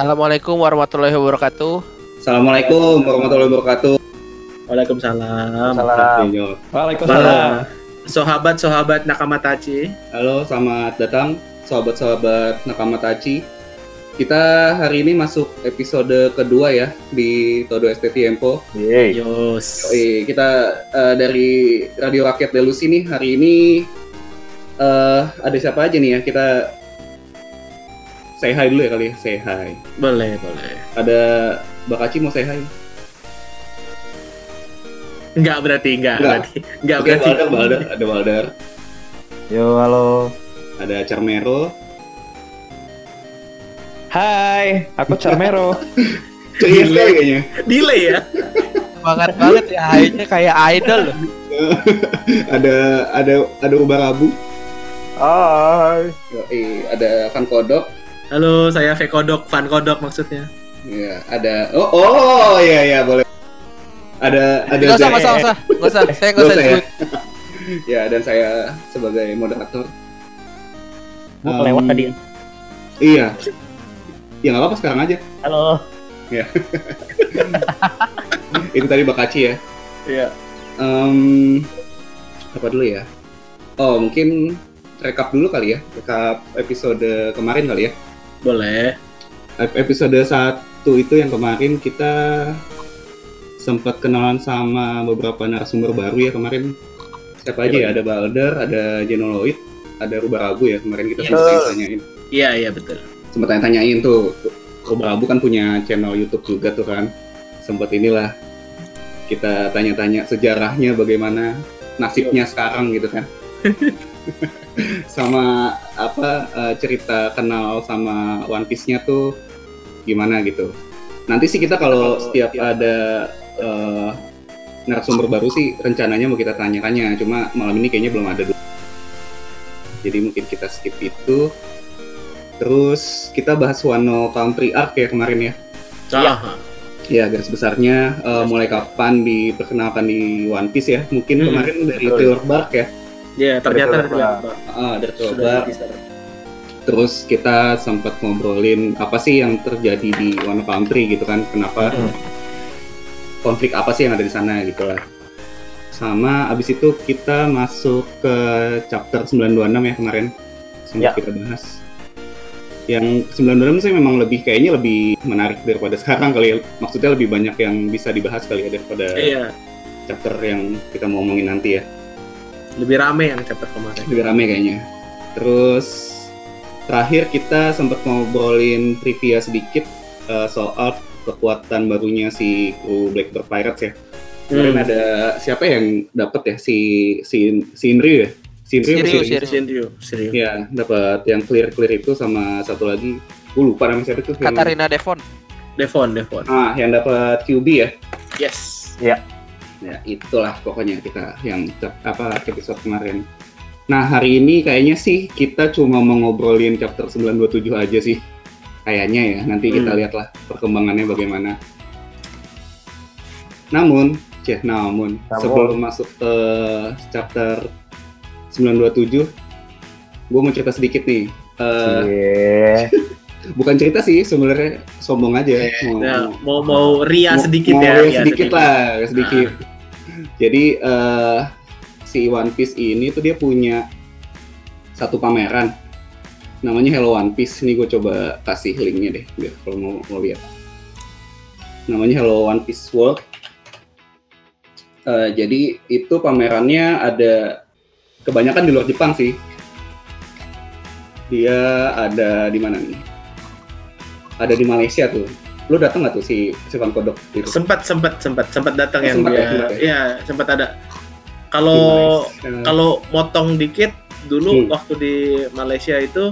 Assalamualaikum warahmatullahi wabarakatuh. Assalamualaikum warahmatullahi wabarakatuh. Waalaikumsalam. Waalaikumsalam. Sahabat-sahabat Nakamatachi. Halo, selamat datang sahabat-sahabat Nakamatachi. Kita hari ini masuk episode kedua ya di Todo ST Tiempo. Kita dari Radio Rakyat Delusi nih hari ini ada siapa aja nih ya? Kita say hi dulu ya kali ya. Say hi. Boleh, boleh. Ada Bakaci mau say hi? Enggak berarti. Ada Balder. Yo, halo. Ada Charmero. Hai, aku Charmero. Delay kayaknya. Delay ya. Semangat banget ya, hai-nya kayak idol loh. ada Ubah Rabu. Hai. Ada Van Kodok. Halo, saya Vekodok, Van Kodok maksudnya. Iya, ada ya boleh. Ada Enggak usah. Saya enggak usah sebut. Ya, dan saya sebagai moderator. Gua lewat tadi. Iya. Ya nggak apa-apa, sekarang aja. Halo. Ya. Itu tadi Bakaci ya. Iya. Apa dulu ya? Oh, mungkin rekap dulu kali ya. Rekap episode kemarin kali ya. Boleh. Episode 1 itu yang kemarin kita sempat kenalan sama beberapa narasumber baru ya kemarin. Siapa aja ya? Ada Balder, ada Genoloid, ada Rubah Rabu ya kemarin kita sempat tanyain. Iya, betul. Sempat tanya-tanyain tuh, Rubah Rabu kan punya channel YouTube juga tuh kan. Sempat inilah kita tanya-tanya sejarahnya, bagaimana nasibnya sekarang gitu kan. Sama cerita kenal sama One Piece-nya tuh gimana gitu. Nanti sih kita kalau setiap ada narasumber baru sih rencananya mau kita tanya-tanya. Cuma malam ini kayaknya belum ada dulu. Jadi mungkin kita skip itu. Terus kita bahas Wano Country Arc ya kemarin ya. Ya, garis besarnya mulai kapan diperkenalkan di One Piece ya. Mungkin kemarin dari Trailer Bark ya. Iya, ternyata dari Trailer Bark. Terus kita sempat ngobrolin apa sih yang terjadi di Wano Country gitu kan. Kenapa konflik apa sih yang ada di sana gitu lah. Sama abis itu kita masuk ke chapter 926 ya kemarin. Sempat kita bahas. Yang 96 sih memang lebih menarik daripada sekarang kali ya. Maksudnya lebih banyak yang bisa dibahas kali ya daripada chapter yang kita mau ngomongin nanti ya. Lebih rame yang chapter kemarin. Lebih rame kayaknya. Terus terakhir kita sempat ngobrolin trivia sedikit soal kekuatan barunya si Blackbeard Pirates ya. Kemarin ada siapa yang dapat ya si Indriu ya? Serius. Ya, dapat yang clear itu sama satu lagi. Gue lupa namanya siapa tuh. Katarina yang... Devon. Ah, yang dapat QB ya? Yes. Ya, itulah pokoknya kita yang episode kemarin. Nah, hari ini kayaknya sih kita cuma mau ngobrolin chapter 927 aja sih. Kayaknya ya, nanti kita lihatlah perkembangannya bagaimana. Namun, sebelum masuk ke chapter 927, gue mau cerita sedikit nih. Bukan cerita sih, sebenarnya sombong aja. Mau ria sedikit ya. Mau ria sedikit. Jadi si One Piece ini tuh dia punya satu pameran, namanya Hello One Piece. Ini gue coba kasih linknya deh, biar kalau mau lihat. Namanya Hello One Piece World. Jadi itu pamerannya ada. Kebanyakan di luar Jepang sih. Dia ada di mana nih? Ada di Malaysia tuh. Lu datang nggak tuh si Van Kodok? Sempat datang yang dia. Iya, sempat ada. Kalau motong dikit dulu waktu di Malaysia itu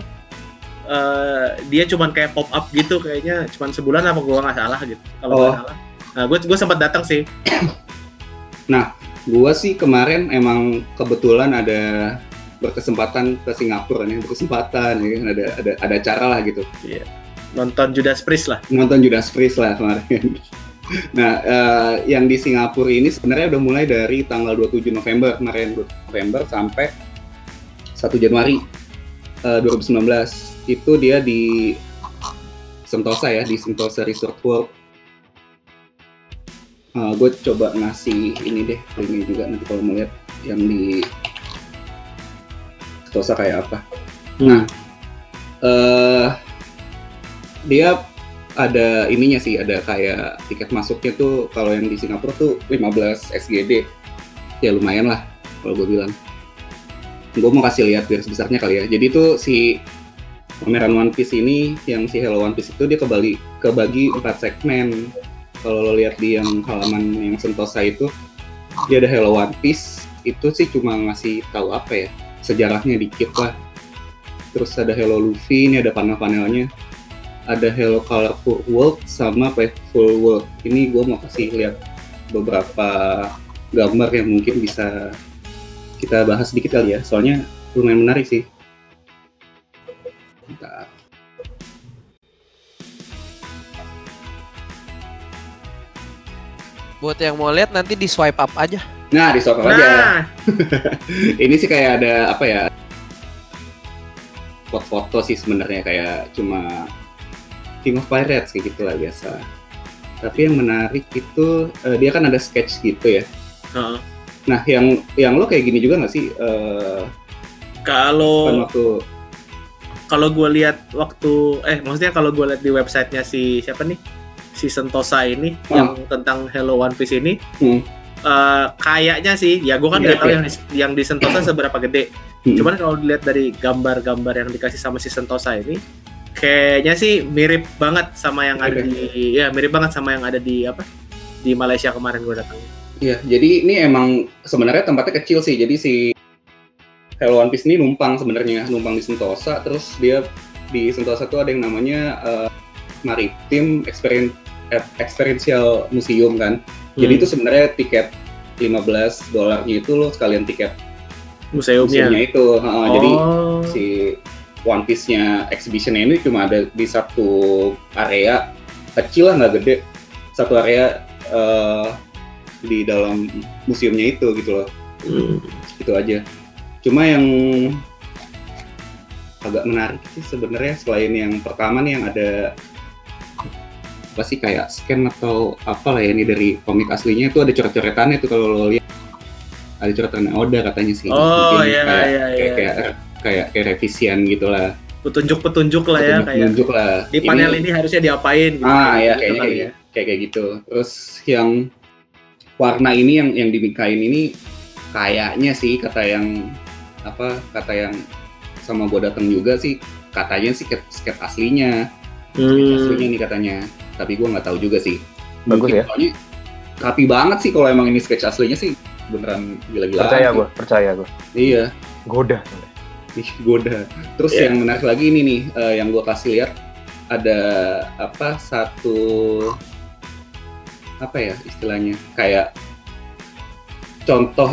dia cuman kayak pop up gitu kayaknya cuman sebulan apa gua nggak salah gitu. Kalau nggak salah. Nah, gua sempat datang sih. Nah, gua sih kemarin emang kebetulan ada berkesempatan ke Singapura nih, ada acara lah gitu. Iya. Nonton Judas Priest lah kemarin. Nah, yang di Singapura ini sebenarnya udah mulai dari tanggal 27 November kemarin, sampai 1 Januari 2019. Itu dia di Sentosa ya, di Sentosa Resort World. Gue coba ngasih ini deh, ini juga nanti kalau mau lihat yang di Sentosa kayak apa. Nah, dia ada ininya sih, ada kayak tiket masuknya tuh, kalau yang di Singapura tuh 15 SGD. Ya lumayan lah, kalau gue bilang. Gue mau kasih lihat garis besarnya kali ya. Jadi tuh si pameran One Piece ini, yang si Hello One Piece itu dia kebagi 4 segmen. Kalau lo lihat di yang halaman yang Sentosa itu, dia ada Hello One Piece. Itu sih cuma ngasih tahu apa ya, sejarahnya dikit lah. Terus ada Hello Luffy, ini ada panel-panelnya. Ada Hello Colorful World sama Playful World. Ini gue mau kasih lihat beberapa gambar yang mungkin bisa kita bahas sedikit kali ya. Soalnya lumayan menarik sih. Bentar. Buat yang mau lihat nanti di swipe up aja. Nah, di swipe up aja. Ini sih kayak ada apa ya? Foto-foto sih sebenarnya, kayak cuma King of Pirates kayak gitulah biasa. Tapi yang menarik itu dia kan ada sketch gitu ya. Uh-huh. Nah, yang lo kayak gini juga nggak sih? Kalau gue lihat waktu maksudnya kalau gue lihat di websitenya si siapa nih, si Sentosa ini yang tentang Hello One Piece ini, kayaknya sih ya, gue kan nggak tahu yang di Sentosa seberapa gede. Cuman kalau dilihat dari gambar-gambar yang dikasih sama si Sentosa ini, kayaknya sih mirip banget sama yang ada di mirip banget sama yang ada di apa, di Malaysia kemarin gue datang. Iya, jadi ini emang sebenarnya tempatnya kecil sih. Jadi si Hello One Piece ini numpang di Sentosa. Terus dia di Sentosa tuh ada yang namanya Maritime Experiential Museum kan. Jadi itu sebenarnya tiket $15 itu lo sekalian tiket museumnya itu. Jadi si One Piece-nya exhibition-nya ini cuma ada di satu area kecil lah, nggak gede. Satu area di dalam museumnya itu gitu loh. Itu aja. Cuma yang agak menarik sih sebenarnya selain yang pertama nih, yang ada apa sih kayak scan atau apalah ya, ini dari komik aslinya itu ada coret-coretannya tuh kalau lo lihat. Ada coretan Oda katanya sih. Oh iya iya iya. Kayak revisian gitu lah. Petunjuk-petunjuk lah ya, petunjuk kayak. Lah. Di panel ini harusnya diapain gitu. Ah ya, kayaknya kayak gitu. Terus yang warna ini yang dibingkain ini kayaknya sih kata yang sama gue datang juga sih, katanya sih skate aslinya. Aslinya nih katanya, tapi gue nggak tahu juga sih. Bagus mungkin ya. Soalnya rapi banget sih, kalau emang ini sketch aslinya sih beneran gila-gilaan. Percaya gue. Iya. Goda. Terus yang menarik lagi ini nih, yang gue kasih lihat ada istilahnya kayak contoh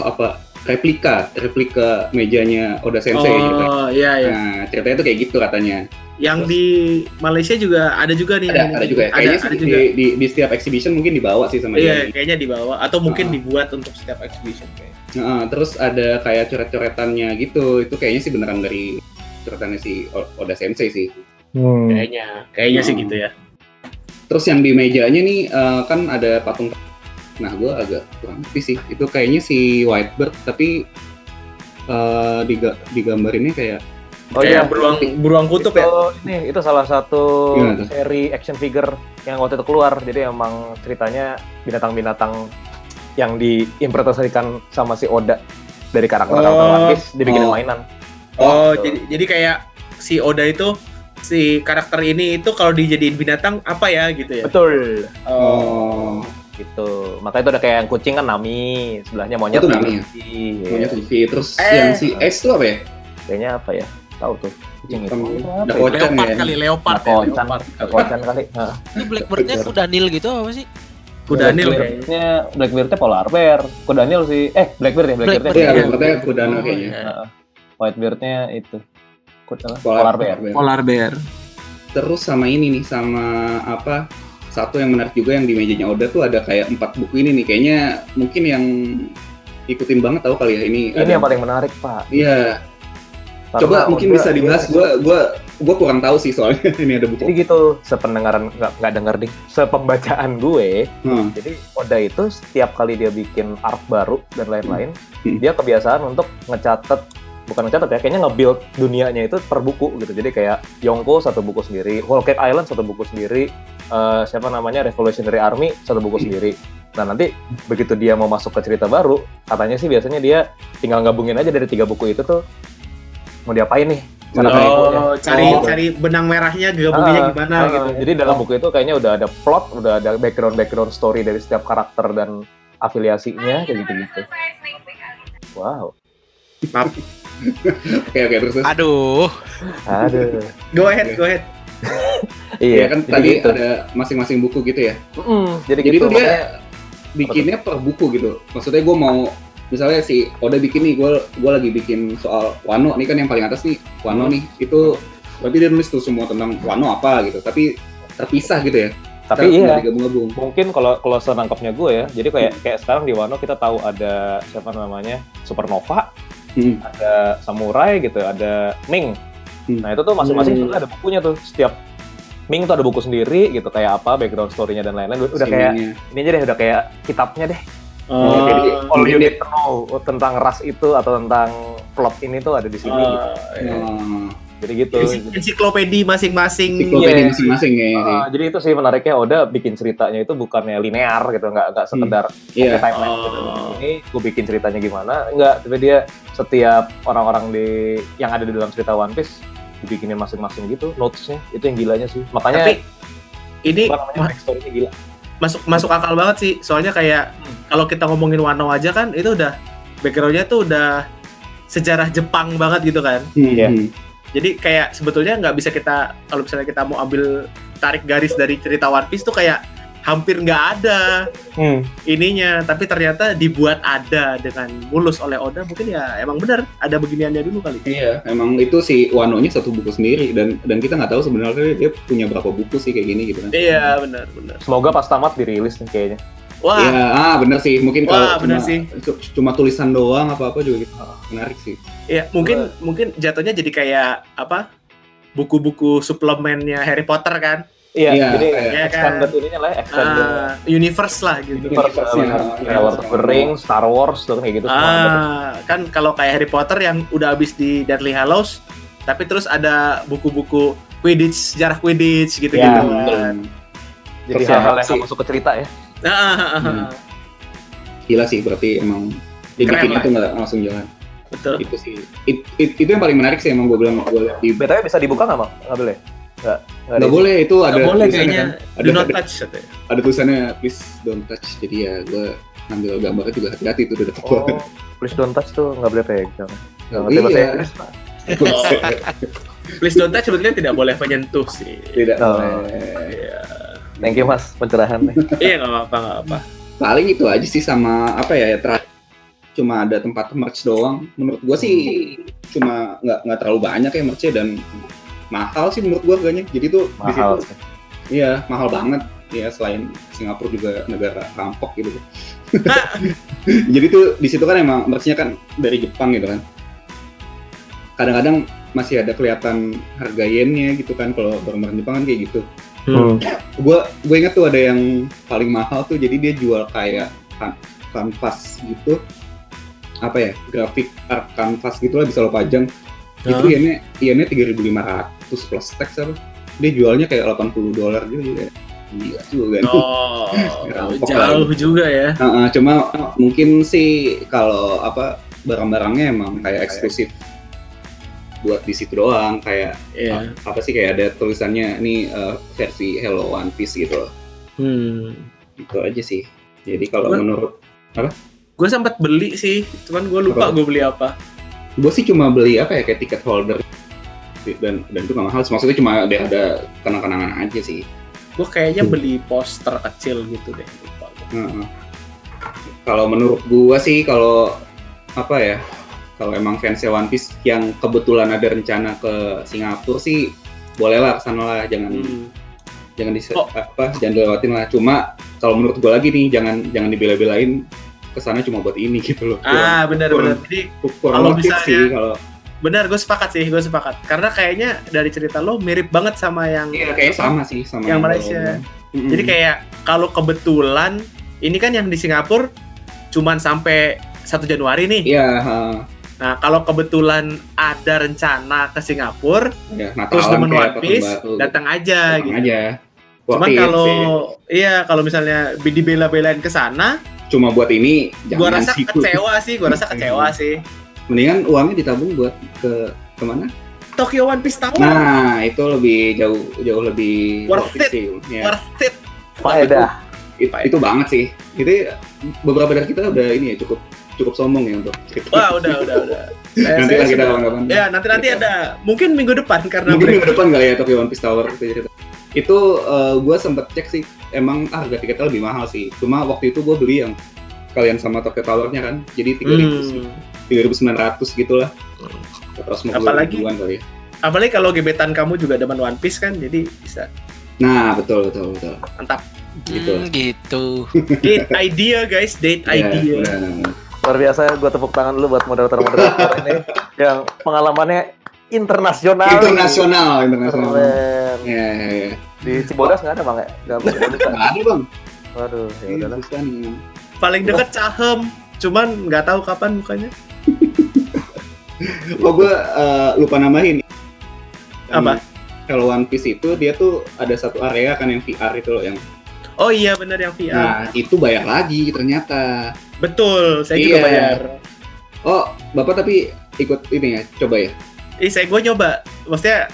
replika mejanya Oda Sensei gitu. Oh iya. Nah, ceritanya tuh kayak gitu katanya. Yang terus, di Malaysia juga ada juga nih. Ada juga. Kayaknya ada juga. Di setiap exhibition mungkin dibawa sih sama dia. Iya, kayaknya dibawa atau mungkin dibuat untuk setiap exhibition kayaknya. Terus ada kayak coret-coretannya gitu. Itu kayaknya sih beneran dari coretannya si Oda Sensei sih. Kayaknya sih gitu ya. Terus yang di mejanya nih kan ada patung. Nah, gue agak kurang ngerti sih. Itu kayaknya si Whitebird, tapi di gambar ini kayak beruang kutub itu, ya. Itu salah satu seri action figure yang waktu itu keluar. Jadi emang ceritanya binatang-binatang yang diimprovisasikan sama si Oda dari karakter-karakter One Piece dibikin mainan. Jadi kayak si Oda itu, si karakter ini itu kalau dijadiin binatang apa ya gitu ya? Betul. Gitu. Makanya itu ada kayak yang kucing kan Nami, sebelahnya monyet Nami. Monyet Luffy. Terus yang si Ace itu apa ya? Kayaknya apa ya? Tahu tuh kucing itu. Leopard kali. Heeh. Itu Blackbeard-nya kuda Nil gitu apa sih? Kuda Nil kayaknya. Blackbeard-nya polar bear. Kuda Nil sih. Blackbeard-nya kuda Nil kayaknya. Heeh. Whitebeard-nya itu Polar bear. Terus sama ini nih, sama apa? Satu yang menarik juga yang di mejanya Oda tuh ada kayak 4 buku ini nih. Kayaknya mungkin yang ikutin banget tahu kali ya ini. Ini yang paling menarik, Pak. Iya. Coba mungkin bisa dibahas. Gue Gue kurang tahu sih soalnya ini ada buku. Jadi gitu, sependengaran nggak denger deh. Sepembacaan gue, jadi Oda itu setiap kali dia bikin arc baru dan lain-lain, dia kebiasaan untuk ngecatet. Bukan ngecatat ya, kayaknya nge-build dunianya itu per buku gitu. Jadi kayak Yonko satu buku sendiri, Whole Cake Island satu buku sendiri, siapa namanya Revolutionary Army satu buku sendiri. Nah nanti begitu dia mau masuk ke cerita baru, katanya sih biasanya dia tinggal gabungin aja dari 3 buku itu tuh. Mau diapain nih? Cari benang merahnya, gabunginnya gimana gitu. Jadi dalam buku itu kayaknya udah ada plot, udah ada background story dari setiap karakter dan afiliasinya kayak gitu-gitu. Wow. Oke, terus. Aduh. Go ahead. Iya, kan tadi gitu. Ada masing-masing buku gitu ya. Jadi gitu, itu dia bikinnya per buku gitu. Maksudnya gue mau, misalnya si Oda bikin nih, gue lagi bikin soal Wano. Ini kan yang paling atas nih, Wano nih. Itu berarti dia nulis tuh semua tentang Wano apa gitu. Tapi terpisah gitu ya. Tapi iya, mungkin kalau senangkapnya gue ya. Jadi kayak sekarang di Wano kita tahu ada siapa namanya Supernova. Ada samurai gitu, ada Ming. Nah itu tuh masing-masing juga ada bukunya tuh. Setiap Ming tuh ada buku sendiri gitu, kayak apa background story-nya dan lain-lain. Udah kayak ini aja deh, udah kayak kitabnya deh. Jadi all you need to know tentang ras itu atau tentang plot ini tuh ada di sini. Gitu. Jadi gitu. Ensiklopedi masing-masing. Jadi itu sih menariknya Oda bikin ceritanya itu bukannya linear gitu, nggak sekedar timeline gitu. Ini gue bikin ceritanya gimana? Enggak, tapi dia setiap orang-orang yang ada di dalam cerita One Piece dibikinin masing-masing gitu notes-nya. Itu yang gilanya sih. Makanya tapi ini backstory-nya gila. Masuk akal banget sih. Soalnya kayak kalau kita ngomongin Wano aja kan itu udah background-nya tuh udah sejarah Jepang banget gitu kan. Iya. Jadi kayak sebetulnya nggak bisa kita, kalau misalnya kita mau ambil tarik garis dari cerita One Piece tuh kayak hampir nggak ada ininya, tapi ternyata dibuat ada dengan mulus oleh Oda. Mungkin ya emang benar ada beginiannya dulu kali. Iya, emang itu si Wano-nya satu buku sendiri dan kita nggak tahu sebenarnya dia punya berapa buku sih kayak gini gitu kan. Iya, benar. Semoga pas tamat dirilis nih kayaknya. Wah, ya, benar sih. Mungkin kalau cuma tulisan doang apa-apa juga gitu. Menarik sih. Iya, mungkin jatuhnya jadi kayak apa? Buku-buku suplemennya Harry Potter kan? Iya, jadi extended ininya lah, extended universe lah gitu. Lord of the Rings, Star Wars tuh kayak gitu semua. Kan kalau kayak Harry Potter yang udah habis di Deathly Hallows, tapi terus ada buku-buku Quidditch, sejarah Quidditch gitu-gitu. Ya, jadi hal-hal yang masuk ke cerita ya. Gila sih, berarti emang dia bikinnya tuh nggak langsung jalan. Betul. Itu sih. Itu yang paling menarik sih emang gue bilang. Betanya bisa dibuka nggak, Bang? Nggak boleh. Nggak boleh, itu ada tulisannya. Do not touch. Ada tulisannya please don't touch. Jadi ya gue ngambil gambarnya juga hati-hati itu udah deket banget. Please don't touch tuh nggak boleh pegang. Iya. Please don't touch sebetulnya tidak boleh menyentuh sih. Tidak boleh. Thank you Mas, pencerahan nih. Iya nggak apa. Paling itu aja sih sama apa ya terakhir. Cuma ada tempat merch doang. Menurut gue sih cuma nggak terlalu banyak ya merchnya dan mahal sih menurut gue harganya. Jadi tuh di situ, iya mahal banget. Ya selain Singapura juga negara rampok gitu. Jadi tuh di situ kan emang merchnya kan dari Jepang gitu kan. Kadang-kadang masih ada kelihatan harga yennya gitu kan kalau barang-barang Jepang kan kayak gitu. Gue inget tuh ada yang paling mahal tuh, jadi dia jual kayak kanvas gitu, apa ya, grafik art kanvas gitulah bisa lo pajang. Itu iannya 3.500 plus tax apa? Dia jualnya kayak $80 gitu ya. Gila juga kan? Oh, jauh juga ya. Cuma mungkin sih kalau apa barang-barangnya emang kayak eksklusif. Buat di situ doang kayak apa sih kayak ada tulisannya ini versi Hello One Piece gitu. Itu aja sih. Jadi kalau menurut apa? Gue sempat beli sih, cuman gue lupa gue beli apa. Gue sih cuma beli apa ya kayak tiket holder dan itu nggak mahal. Maksudnya cuma ada kenang-kenangan aja sih. Gue kayaknya beli poster kecil gitu deh. Lupa. Kalau menurut gue sih kalau apa ya? Kalau emang fansnya One Piece yang kebetulan ada rencana ke Singapura sih bolehlah kesana lah, jangan dilewatin lah. Cuma kalau menurut gue lagi nih jangan dibela-belain kesana cuma buat ini gitu loh. Benar. Jadi kalau misalnya Benar, gue sepakat sih, Karena kayaknya dari cerita lo mirip banget sama yang... Iya, kayaknya sama sih, sama yang Malaysia. Mm-hmm. Jadi kayak, kalau kebetulan, ini kan yang di Singapura cuman sampai 1 Januari nih. Iya. Yeah. Nah, kalau kebetulan ada rencana ke Singapura, yeah, terus temen One Piece, datang aja gitu. Cuman kalau, iya, kalau misalnya dibela-belain ke sana, cuma buat ini, jangan sih. Gue rasa kecewa sih. Mendingan uangnya ditabung buat ke mana? Tokyo One Piece Tower. Nah, itu lebih jauh lebih worth it. Faedah. Itu banget sih. Jadi beberapa dari kita udah ini ya, cukup sombong ya untuk cerita. Wah, udah. Nanti lah kita kapan-kapan. Ya, nanti ada mungkin minggu depan karena minggu depan kali ya Tokyo One Piece Tower kita cerita. Itu gue sempet cek sih, emang harga tiketnya lebih mahal sih. Cuma waktu itu gue beli yang kalian sama Tokyo Tower-nya kan. Jadi 3.900 gitulah. Apalagi kali ya. Apalagi kalau gebetan kamu juga demen One Piece kan, jadi bisa. Nah, betul. Mantap. Gitu. Date idea guys, idea. Bener. Luar biasa, gue tepuk tangan dulu buat moderator-moderator ini yang pengalamannya internasional. Yeah. Di Cibodas nggak ada bang ya? Nggak ada bang. Waduh, ya udah. Paling dekat Cahem, cuman nggak tahu kapan bukanya. Gue lupa nambahin. Apa? Kalau One Piece itu dia tuh ada satu area kan yang VR itu loh yang. Oh iya benar yang VR. Nah itu bayar lagi ternyata. Betul, saya juga bayar. Oh bapak tapi ikut ini ya, coba ya. Saya gue nyoba, maksudnya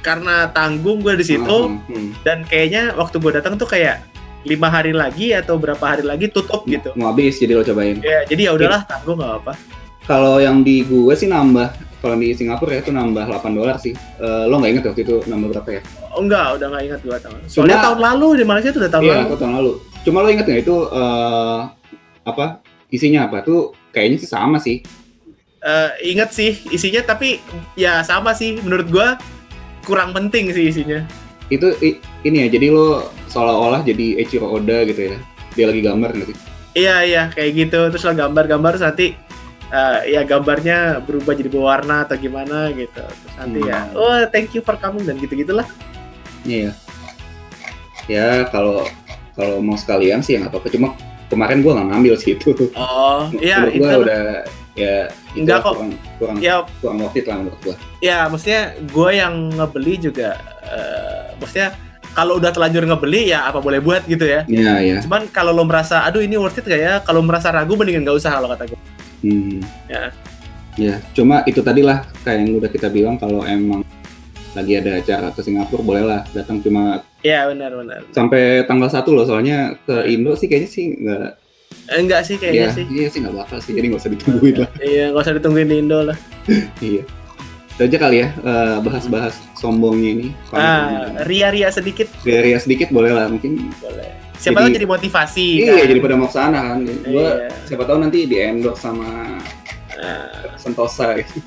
karena tanggung gue di situ dan kayaknya waktu gue datang tuh kayak 5 hari lagi atau berapa hari lagi tutup gitu. Mau habis jadi lo cobain. Iya, jadi ya udahlah tanggung nggak apa. Kalau yang di gue sih nambah, kalau di Singapura ya itu nambah $8 sih. Lo nggak ingat waktu itu nambah berapa ya? Oh enggak, udah nggak ingat gue tahun. Soalnya tahun lalu di Malaysia itu udah tahun lalu. Cuma lo ingat nggak itu apa isinya apa tuh? Kayaknya sih sama sih. Ingat sih isinya tapi ya sama sih menurut gue kurang penting sih isinya. Itu ini ya jadi lo seolah-olah jadi Eiichiro Oda gitu ya? Dia lagi gambar nggak sih? Iya kayak gitu terus lo gambar-gambar nanti. Ya gambarnya berubah jadi berwarna atau gimana gitu. Terus nanti ya, oh thank you for coming dan gitu-gitulah. Iya. Ya kalau mau sekalian sih ya nggak apa-apa. Cuma kemarin gue nggak ngambil sih itu. Oh, iya itu. Gue udah ya. Enggak kok. Kurang waktu lah menurut gue. Ya maksudnya gue yang ngebeli juga. Maksudnya kalau udah telanjur ngebeli ya apa boleh buat gitu ya. Iya. Cuman kalau lo merasa, aduh ini worth it nggak ya? Kalau merasa ragu mendingan nggak usah lo kata gue. Ya, cuma itu tadilah kayak yang udah kita bilang kalau emang lagi ada acara ke Singapura bolehlah datang cuma. Iya benar. Sampai tanggal 1 loh soalnya ke Indo sih kayaknya sih nggak. Enggak sih kayaknya sih. Iya sih nggak bakal sih jadi nggak usah ditungguin lah. Iya nggak usah ditungguin di Indo lah. Iya. Itu aja kali ya bahas-bahas sombongnya ini. Ria-ria sedikit bolehlah mungkin. Boleh. Siapa tahu jadi motivasi. Iya, kan? Jadi pada mau kesana kan. Gue siapa tahu nanti di endorse sama Sentosa. Gitu.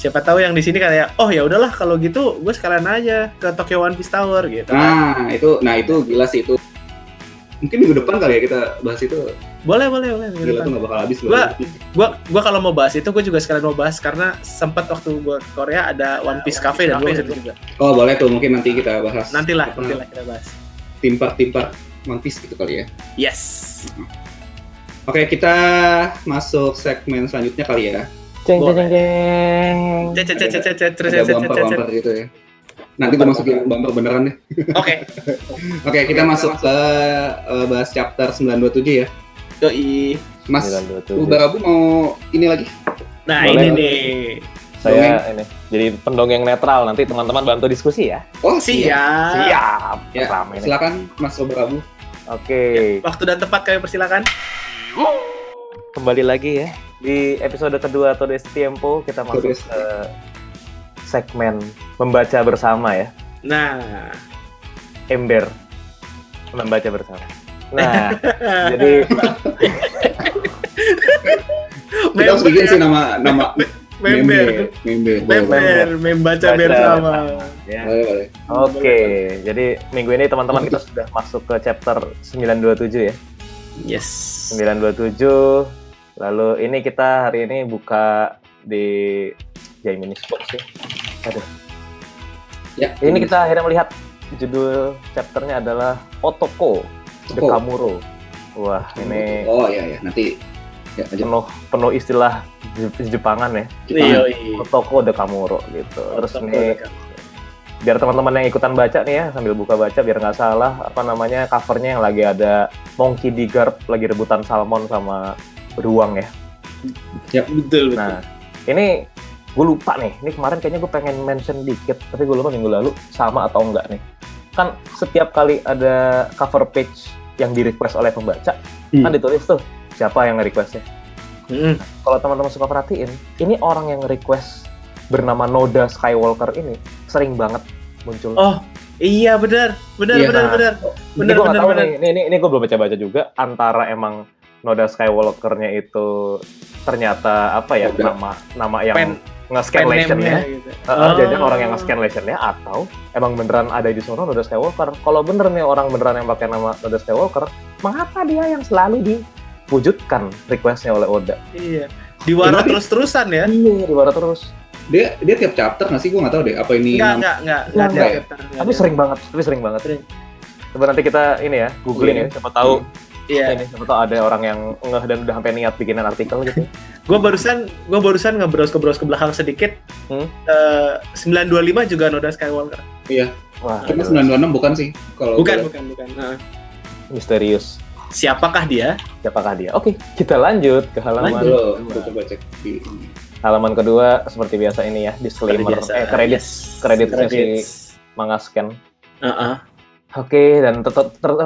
Siapa tahu yang di sini kayak, oh ya udahlah kalau gitu, gue sekalian aja ke Tokyo One Piece Tower gitu. Nah kan? itu gila sih itu. Mungkin minggu depan kali ya kita bahas itu. Boleh. Gila tuh nggak bakal habis. Gue kalau mau bahas itu gue juga sekalian mau bahas karena sempat waktu gue ke Korea ada One Piece Cafe dan gue itu juga. Oh boleh tuh mungkin nanti kita bahas. Nantilah kita bahas. Timpar. Mantis gitu kali ya. Yes. Oke, kita masuk segmen selanjutnya kali ya. Ada bumper gitu ya. Nanti gue masukin bumper beneran deh. Oke, kita masuk ke bahas chapter 927 ya. Doi. Mas Ubarabu mau ini lagi? Nah, ini nih. Saya ini jadi pendongeng netral, nanti teman-teman bantu diskusi ya. Oh siap. Ya, silakan Mas Obrabu. Oke. Ya, waktu dan tempat kami persilakan. Kembali lagi ya di episode kedua Todes Tiempo kita masuk ke segmen membaca bersama ya. Nah, ember membaca bersama. Nah, jadi kita harus bikin sih nama. Membaca bersama. Ya. Oke, jadi minggu ini teman-teman kita sudah masuk ke chapter 927 ya. Yes. 927. Lalu ini kita hari ini buka di Jaminis Box sih. Aduh. Ya, ini kita akhirnya melihat judul chapternya adalah Otoko de Kamuro. Wah, ini nanti ya, penuh istilah Jepangan ya. Otoko de Kamuro gitu. Terus nih biar teman-teman yang ikutan baca nih ya, sambil buka baca biar nggak salah, apa namanya, covernya yang lagi ada Monkey D. Garp lagi rebutan salmon sama beruang ya. Ya betul. Nah, ini gue lupa nih, ini kemarin kayaknya gue pengen mention dikit, tapi gue lupa minggu lalu sama atau enggak nih. Kan setiap kali ada cover page yang di-request oleh pembaca, kan ditulis tuh siapa yang nge-requestnya. Nah, kalau teman-teman suka perhatiin, ini orang yang nge-request bernama Noda Skywalker ini sering banget muncul. Oh, iya benar. Ini gue belum baca-baca juga, antara emang Noda Skywalker-nya itu ternyata apa ya, nama yang nge-scan lesion-nya. Gitu. Jadi orang yang nge-scan lesion-nya, atau emang beneran ada di sono Noda Skywalker. Kalau bener nih orang beneran yang pakai nama Noda Skywalker, mengapa dia yang selalu diwujudkan request-nya oleh Oda? Iya. Diwara terus-terusan ya. Iya, diwara terus. Dia tiap chapter nggak sih? Gue nggak tahu deh apa ini. Nggak tiap chapter. Tapi sering banget. Coba nanti kita ini ya, googling ya, siapa tahu. Ini siapa tahu ada orang yang ngeh dan udah sampai niat bikinan artikel gitu. gue barusan nge-browse ke belakang sedikit. 925 juga Noda Skywalker. Iya. Wah. Cuma 926 bukan sih? Kalau bukan. Nah. Misterius. Siapakah dia? Oke, kita lanjut ke halaman. Lanjut. Coba cek di halaman kedua, seperti biasa ini ya, disclaimer, kreditnya si Manga Scan. Oke, dan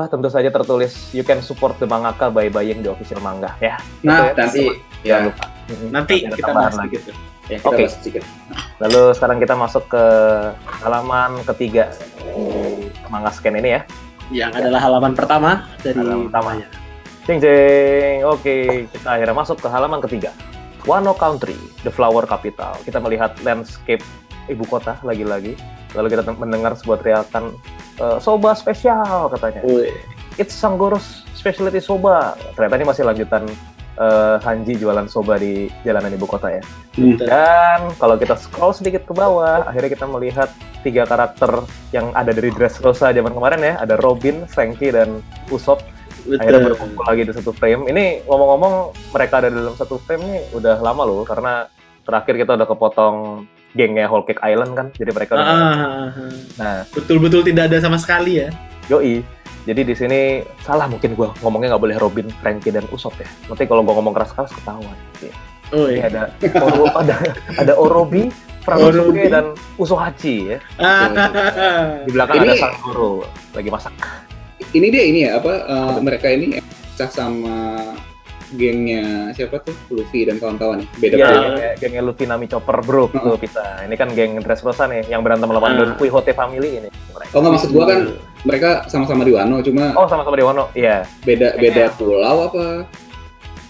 tentu saja tertulis, you can support the mangaka by buying the official manga, ya. Nah, nanti kita bahas sedikit. Ya, oke. Lalu sekarang kita masuk ke halaman ketiga Manga Scan ini ya. Yang adalah halaman pertama dari utamanya. Jeng. Oke, kita akhirnya masuk ke halaman ketiga. Wano Country, the Flower Capital. Kita melihat landscape ibu kota lagi-lagi. Lalu kita mendengar sebuah teriakan soba spesial katanya. It's Sanggoro's specialty soba. Ternyata ini masih lanjutan Hanji jualan soba di jalanan ibu kota ya. Dan kalau kita scroll sedikit ke bawah, akhirnya kita melihat 3 karakter yang ada dari Dressrosa zaman kemarin ya. Ada Robin, Frankie, dan Usopp. Akhirnya berkumpul lagi di satu frame. Ini ngomong-ngomong mereka ada dalam satu frame nih udah lama loh, karena terakhir kita udah kepotong gengnya Whole Cake Island kan, jadi mereka udah nah betul-betul tidak ada sama sekali ya. Yoi, jadi di sini salah mungkin gue ngomongnya nggak boleh Robin, Frankie, dan Usopp ya. Nanti kalau gue ngomong keras-keras ketahuan. Ada Orobi, Frankie, dan Usohachi ya. Di belakang ini ada Sanggoro lagi masak. Ini dia ini ya apa mereka ini cah sama gengnya siapa tuh Luffy dan kawan-kawan beda banget. Gengnya Luffy Nami Chopper bro tuh kita. Ini kan geng Dressrosa nih yang berantem lawan Don Quixote Family ini. Mereka. Oh nggak, maksud gua kan mereka sama-sama di Wano cuma. Oh sama-sama di Wano iya. Beda pulau apa?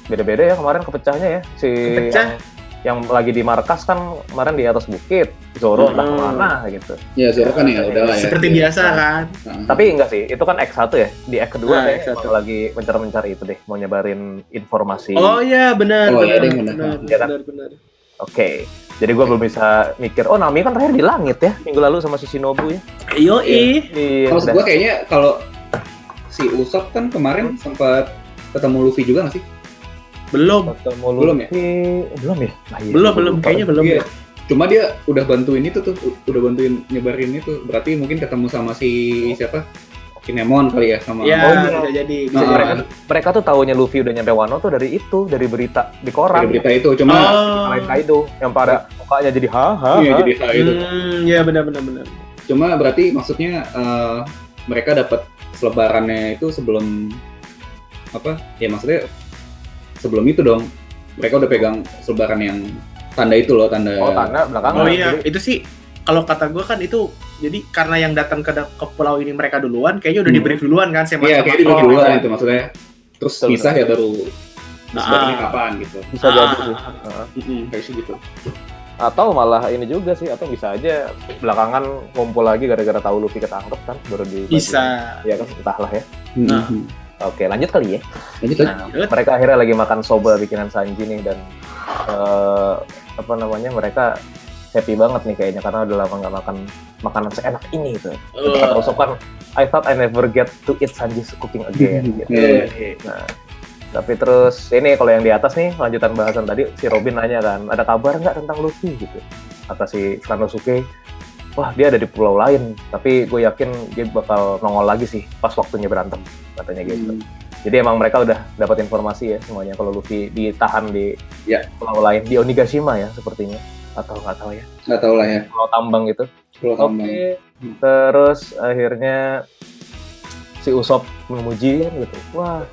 Beda-beda ya kemarin kepecahnya ya si. Kepecah. Yang lagi di markas kan kemarin di atas bukit, Zoro entah kemana gitu. Ya Zoro kan ya udah lah ya. Seperti biasa kan. Tapi enggak sih, itu kan X1 ya. Di X2 kayaknya lagi mencar-mencar itu deh, mau nyebarin informasi. Oh iya benar. Oh iya benar. Oke, jadi gue belum bisa mikir, Nami kan terakhir di langit ya, minggu lalu sama si Shinobu ya. Yoi. Maksud gue kayaknya kalau si Usopp kan kemarin sempat ketemu Luffy juga gak sih? Belum, kayaknya belum. Cuma dia udah bantuin itu tuh, udah bantuin nyebarin itu. Berarti mungkin ketemu sama si siapa? Kinemon kali ya sama. Iya, bisa jadi. Mereka tuh taunya Luffy udah nyampe Wano tuh dari berita di koran. Dari berita itu cuma lain Kaido yang pada mukanya jadi haha. Iya, jadi kayak itu. Iya, benar. Cuma berarti maksudnya mereka dapat selebarannya itu sebelum apa? Ya maksudnya sebelum itu dong, mereka udah pegang selebaran yang tanda itu loh, tanda. Oh tanda belakang. Oh iya, itu sih kalau kata gue kan itu jadi karena yang datang ke pulau ini mereka duluan, kayaknya udah di-brief duluan kan sama. Iya, kayaknya di-brief duluan itu maksudnya. Terus pisah ya baru. Sebenarnya kapan gitu? Bisa jadi tuh. Kayak gitu. Atau malah ini juga sih, atau bisa aja belakangan ngumpul lagi gara-gara tahu Luffy ketangkep kan, baru di. Bisa. Ya kan, entahlah ya. Oke, lanjut kali ya. Lanjut. Mereka akhirnya lagi makan soba bikinan Sanji nih dan mereka happy banget nih kayaknya karena udah lama nggak makan makanan seenak ini gitu. Ketika terus kan, I thought I never get to eat Sanji's cooking again. Gitu. Nah, tapi terus ini kalau yang di atas nih lanjutan bahasan tadi si Robin nanya kan, ada kabar nggak tentang Luffy gitu? Kata si Sanosuke, wah dia ada di pulau lain, tapi gue yakin dia bakal nongol lagi sih pas waktunya berantem katanya gitu. Jadi emang mereka udah dapat informasi ya semuanya kalau Luffy ditahan di pulau lain di Onigashima ya sepertinya atau nggak tahu ya? Nggak tahu lah ya. Pulau tambang gitu. Pulau tambang. Okay. Terus akhirnya si Usopp memuji kan gitu, wah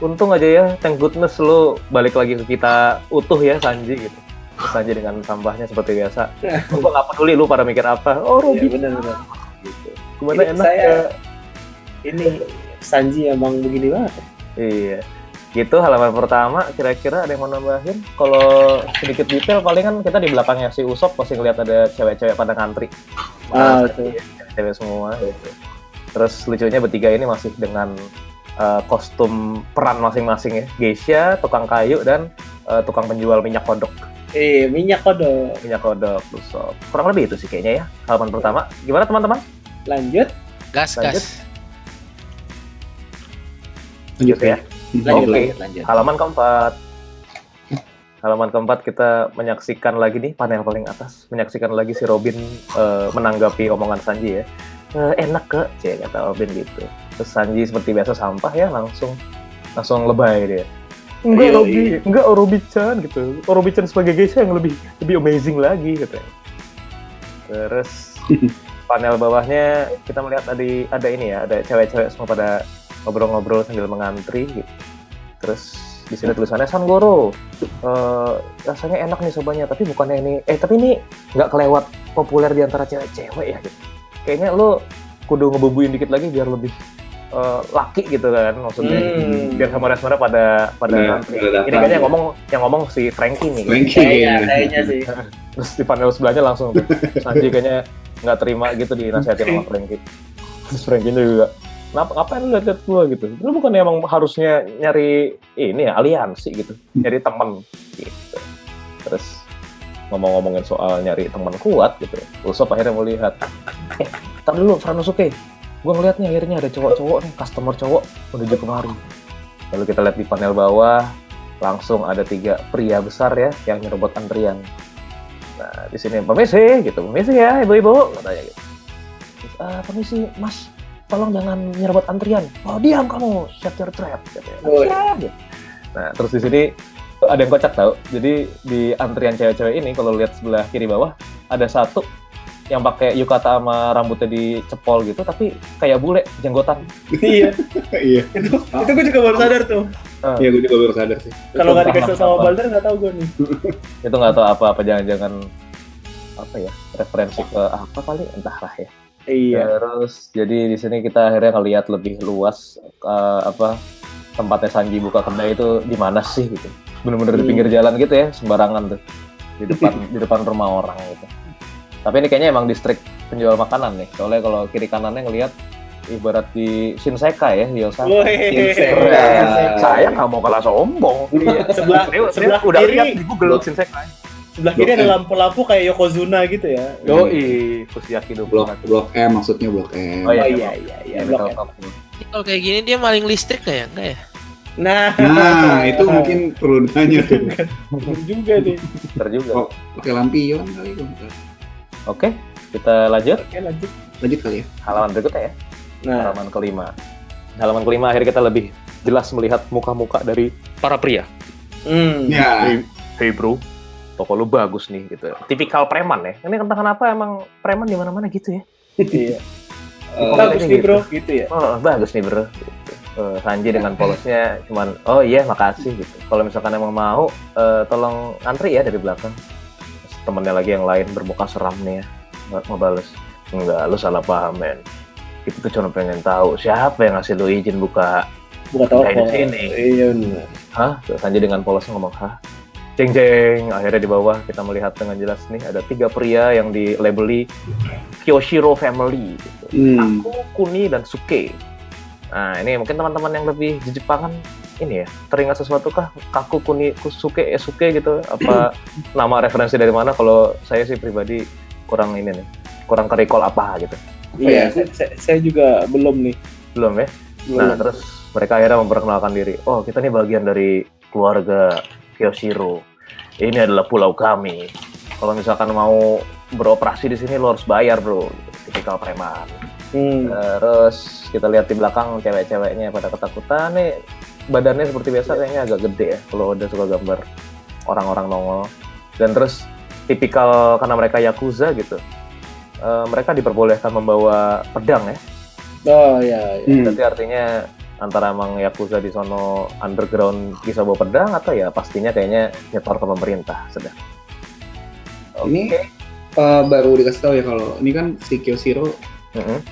untung aja ya, thank goodness lo balik lagi ke kita utuh ya Sanji gitu. Sanji dengan sampahnya seperti biasa. Gue nggak peduli lu pada mikir apa. Oh Robby. Ya, benar-benar. Gitu. Gimana ini enak saya, ya? Ini Sanji emang begini banget. Iya. Gitu halaman pertama. Kira-kira ada yang mau nambahin? Kalau sedikit detail paling kan kita di belakangnya si Usopp masih ngeliat ada cewek-cewek pada ngantri. Ah betul. Cewek semua. Gitu. Terus lucunya bertiga ini masih dengan kostum peran masing-masing ya. Geisha, tukang kayu dan tukang penjual minyak kodok. Minyak kodok, Usopp. Kurang lebih itu sih kayaknya ya, halaman pertama. Gimana teman-teman? Lanjut. Lanjut. Halaman keempat kita menyaksikan lagi nih, panel paling atas. Menyaksikan lagi si Robin menanggapi omongan Sanji ya. Enak ke, kata Robin gitu. Terus Sanji seperti biasa sampah ya, langsung lebay dia. Enggak Orobi-chan gitu. Orobi-chan sebagai geisha yang lebih amazing lagi katanya. Terus panel bawahnya kita melihat ada ini ya, ada cewek-cewek semua pada ngobrol-ngobrol sambil mengantri gitu. Terus di sini tulisannya Sangoro. Rasanya enak nih sobanya, tapi bukannya ini tapi ini enggak kelewat populer di antara cewek-cewek ya gitu. Kayaknya lo kudu ngebubuin dikit lagi biar lebih laki gitu kan maksudnya biar saudara-saudara pada ini kayaknya yang ngomong si Frankie nih kayaknya sih. Terus di panel sebelahnya langsung Sanji kayaknya nggak terima gitu dinasihatin sama Frankie. Terus Frankie juga ngapain lu liat gua gitu, lu bukan emang harusnya nyari ini ya aliansi gitu, nyari teman gitu. Terus ngomong-ngomongin soal nyari teman kuat gitu, Usopp akhirnya mau lihat tar dulu Sanosuke, gue ngeliatnya akhirnya ada cowok-cowok nih, customer cowok menuju kemari. Lalu kita lihat di panel bawah, langsung ada 3 pria besar ya, yang nyerobot antrian. Nah, di sini permisi ya ibu-ibu, katanya gitu. Terus, permisi mas, tolong jangan nyerobot antrian. Oh diam kamu, shut your trap. Gitu. Nah, terus di sini ada yang kocak tau, jadi di antrian cewek-cewek ini, kalau lihat sebelah kiri bawah, ada satu yang pakai yukata sama rambutnya dicepol gitu, tapi kayak bule, jenggotan. Iya. Itu gue juga baru sadar tuh. Iya, gue juga baru sadar sih. Kalau nggak dikasih sama Balder, nggak tahu gue nih. Itu nggak tahu apa-apa, jangan-jangan apa ya, referensi ke apa kali, entahlah ya. Iya. Terus, jadi di sini kita akhirnya ngelihat lebih luas tempatnya Sanji buka kedai itu di mana sih gitu. Bener-bener di pinggir jalan gitu ya, sembarangan tuh. Di depan rumah orang gitu. Tapi ini kayaknya emang distrik penjual makanan nih. Soalnya kalau kiri kanannya ngelihat ibarat di Shinsekai ya, di Osaka. Shinsekai. Saya nggak mau kalah sombong. Sebelah udah lihat di Google Shinsekai. Sebelah kiri ada lampu-lampu kayak Yokozuna gitu ya. Yoi, Kushiyaki do Blok M maksudnya Blok M. Oh iya. Blok M. Kalau kayak gini dia maling listrik kayak enggak ya? Nah, itu mungkin perlu nanya tuh. Terjuga. Pakai lampion kali itu. Oke, kita lanjut. Lanjut kali ya. Halaman berikutnya ya. Nah. Halaman kelima akhirnya kita lebih jelas melihat muka-muka dari para pria. Ya. Hey bro, toko lu bagus nih gitu. Tipikal preman ya. Ini entah kenapa emang preman di mana-mana gitu ya. Iya. Bagus nih bro, gitu ya. Oh, bagus nih bro. Sanji dengan polosnya cuman oh iya makasih gitu. Kalau misalkan emang mau tolong antri ya dari belakang. Temennya lagi yang lain bermuka seram nih ya, nggak mau bales. Enggak, lu salah paham men, itu tuh cuma pengen tahu siapa yang ngasih lu izin buka toko ini. Iya bener. Sanji dengan polosnya ngomong jeng. Akhirnya di bawah kita melihat dengan jelas nih ada 3 pria yang di labeli Kyoshiro Family gitu. Aku, Kuni, dan Suke. Nah ini mungkin teman-teman yang lebih di Jepangan ini ya, teringat sesuatu kah? Kaku kuni kusuke esuke gitu, apa nama referensi dari mana? Kalau saya sih pribadi kurang ini nih, kurang ke-recall apa gitu. Iya, saya juga belum nih. Belum ya? Belum. Nah, terus mereka akhirnya memperkenalkan diri. Oh, kita nih bagian dari keluarga Kyoshiro. Ini adalah pulau kami. Kalau misalkan mau beroperasi di sini lo harus bayar, bro. Tipikal preman. Terus kita lihat di belakang cewek-ceweknya pada ketakutan nih. Badannya seperti biasa kayaknya agak gede ya. Kalau udah suka gambar orang-orang nongol. Dan terus tipikal karena mereka Yakuza gitu. Mereka diperbolehkan membawa pedang ya. Oh iya. Berarti artinya antara emang Yakuza di sono underground bisa bawa pedang atau ya pastinya kayaknya nyetor ke pemerintah sedang. Okay. Ini baru dikasih tahu ya kalau ini kan si Kyoshiro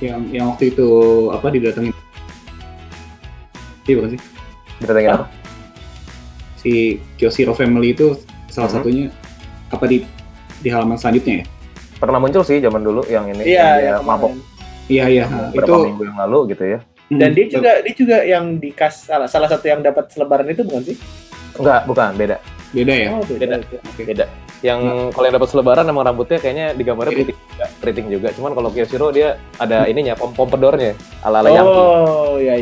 yang waktu itu apa didatengin. Iya bukan sih? Didatengin apa? Si Kyoshiro Family itu salah satunya apa di halaman selanjutnya ya? Pernah muncul sih zaman dulu yang ini yang mabok. Iya beberapa minggu yang lalu gitu ya. Dan dia juga yang dikas salah satu yang dapat selebaran itu bukan sih? Enggak, bukan, beda ya. Oh, beda. Okay. Beda. Yang kalau yang dapat selebaran emang rambutnya kayaknya digambarnya keriting juga. Cuman kalau Kyoshiro dia ada ininya pompadournya ala-ala Yankee. Oh iya.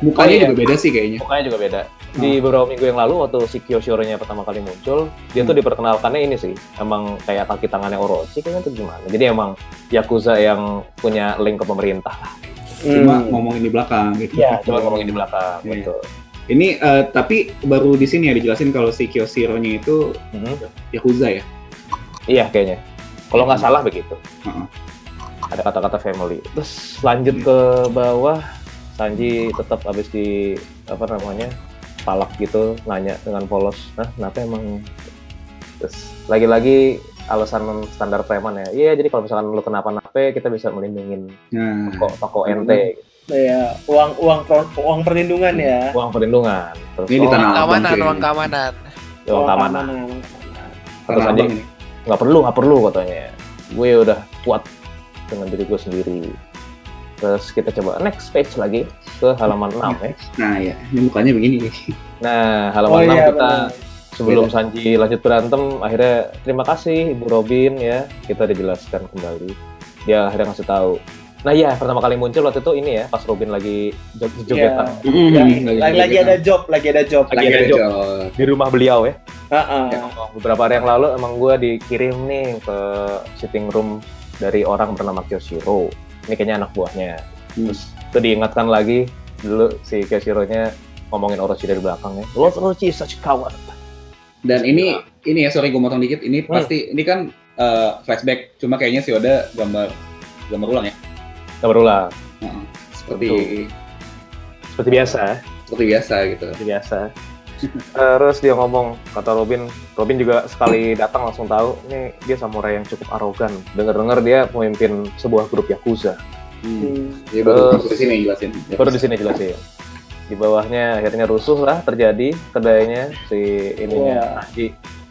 Mukanya juga beda sih kayaknya. Mukanya juga beda. Di beberapa minggu yang lalu waktu si Kyoshiro-nya pertama kali muncul, dia tuh diperkenalkannya ini sih. Emang kayak kaki tangannya Orochi kayaknya tuh gimana. Jadi emang Yakuza yang punya link ke pemerintah lah. Cuma ngomongin di belakang gitu. Iya, cuma ngomongin di belakang gitu. Ini tapi baru di sini ya dijelasin kalau si Kyoshiro-nya itu Yakuza ya? Iya kayaknya. Kalau nggak salah begitu. Ada kata-kata family. Terus lanjut ke bawah, Sanji tetap habis di apa namanya? Palak gitu, nanya dengan polos, kenapa emang? Terus lagi-lagi alasan standar preman ya, jadi kalau misalkan lu kenapa-napa kita bisa melindungi toko ente. Ya, uang perlindungan ya. Uang perlindungan. Terus ini di tanah keamanan, uang keamanan. Terus aja nggak perlu katanya. Gue udah kuat dengan diri gue sendiri. Terus kita coba next page lagi ke halaman 6 ya. Nah ya, ini mukanya begini. Nah, halaman 6 kita sebelum Sanji lanjut berantem, akhirnya terima kasih Ibu Robin ya. Kita dijelaskan kembali. Dia akhirnya ngasih tahu. Nah ya, pertama kali muncul waktu itu ini ya, pas Robin lagi jogetan. Lagi ada job. Di rumah beliau ya. Ya, beberapa hari yang lalu emang gue dikirim nih ke sitting room dari orang bernama Kyoshiro. Ini kayaknya anak buahnya. Terus itu diingatkan lagi dulu si Kyoshiro-nya ngomongin Orochi dari belakang ya. Orochi is such a coward. Dan ini ya, sorry gue motong dikit. Ini pasti ini kan flashback. Cuma kayaknya si Oda gambar ulang ya. Gambar ulang. Seperti biasa. Seperti biasa gitu. Seperti biasa. Terus dia ngomong, kata Robin juga sekali datang langsung tahu ini dia samurai yang cukup arogan. Dengar-dengar dia memimpin sebuah grup Yakuza. Dia baru di sini jelasin. Di bawahnya akhirnya rusuh lah terjadi kedainya si ininya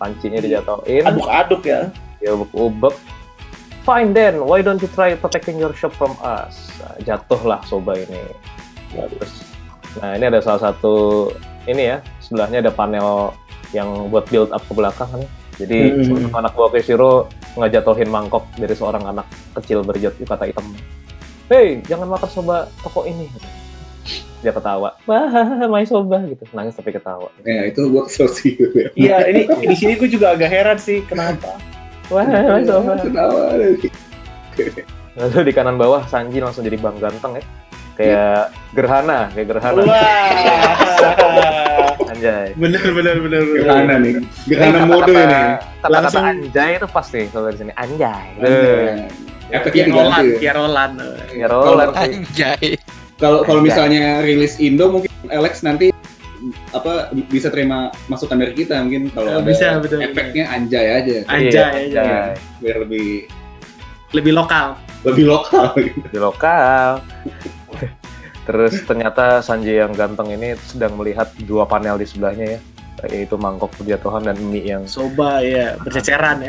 pancinya dijatuhin. Aduk-aduk ya. Dia ubek-ubek. Fine then, why don't you try protecting your shop from us? Jatuhlah soba ini. Nah, ini ada salah satu ini ya, sebelahnya ada panel yang buat build up ke belakang kan. Jadi anak buah Kyoshiro ngejatuhin mangkok dari seorang anak kecil berjut kata hitam. Hey, jangan makan soba toko ini. Dia ketawa. Wah, my soba gitu. Nangis tapi ketawa. Ya, itu gua kesel sih. Iya, ini di sini gua juga agak heran sih kenapa. Wah, my soba ketawa. Lalu di kanan bawah Sanji langsung jadi bang ganteng ya. Kayak gerhana. Wah. Anjay. Bener. Gerhana mode ini. Kata-kata anjay itu pasti kalau di sini anjay. Roland. Anjay. Kalau misalnya rilis Indo mungkin Elex nanti apa bisa terima masukan dari kita mungkin kalau bisa, ada efeknya anjay aja. Biar lebih lokal. Terus ternyata Sanji yang ganteng ini sedang melihat dua panel di sebelahnya ya, yaitu mangkok berjatuhan dan mie yang berceceran.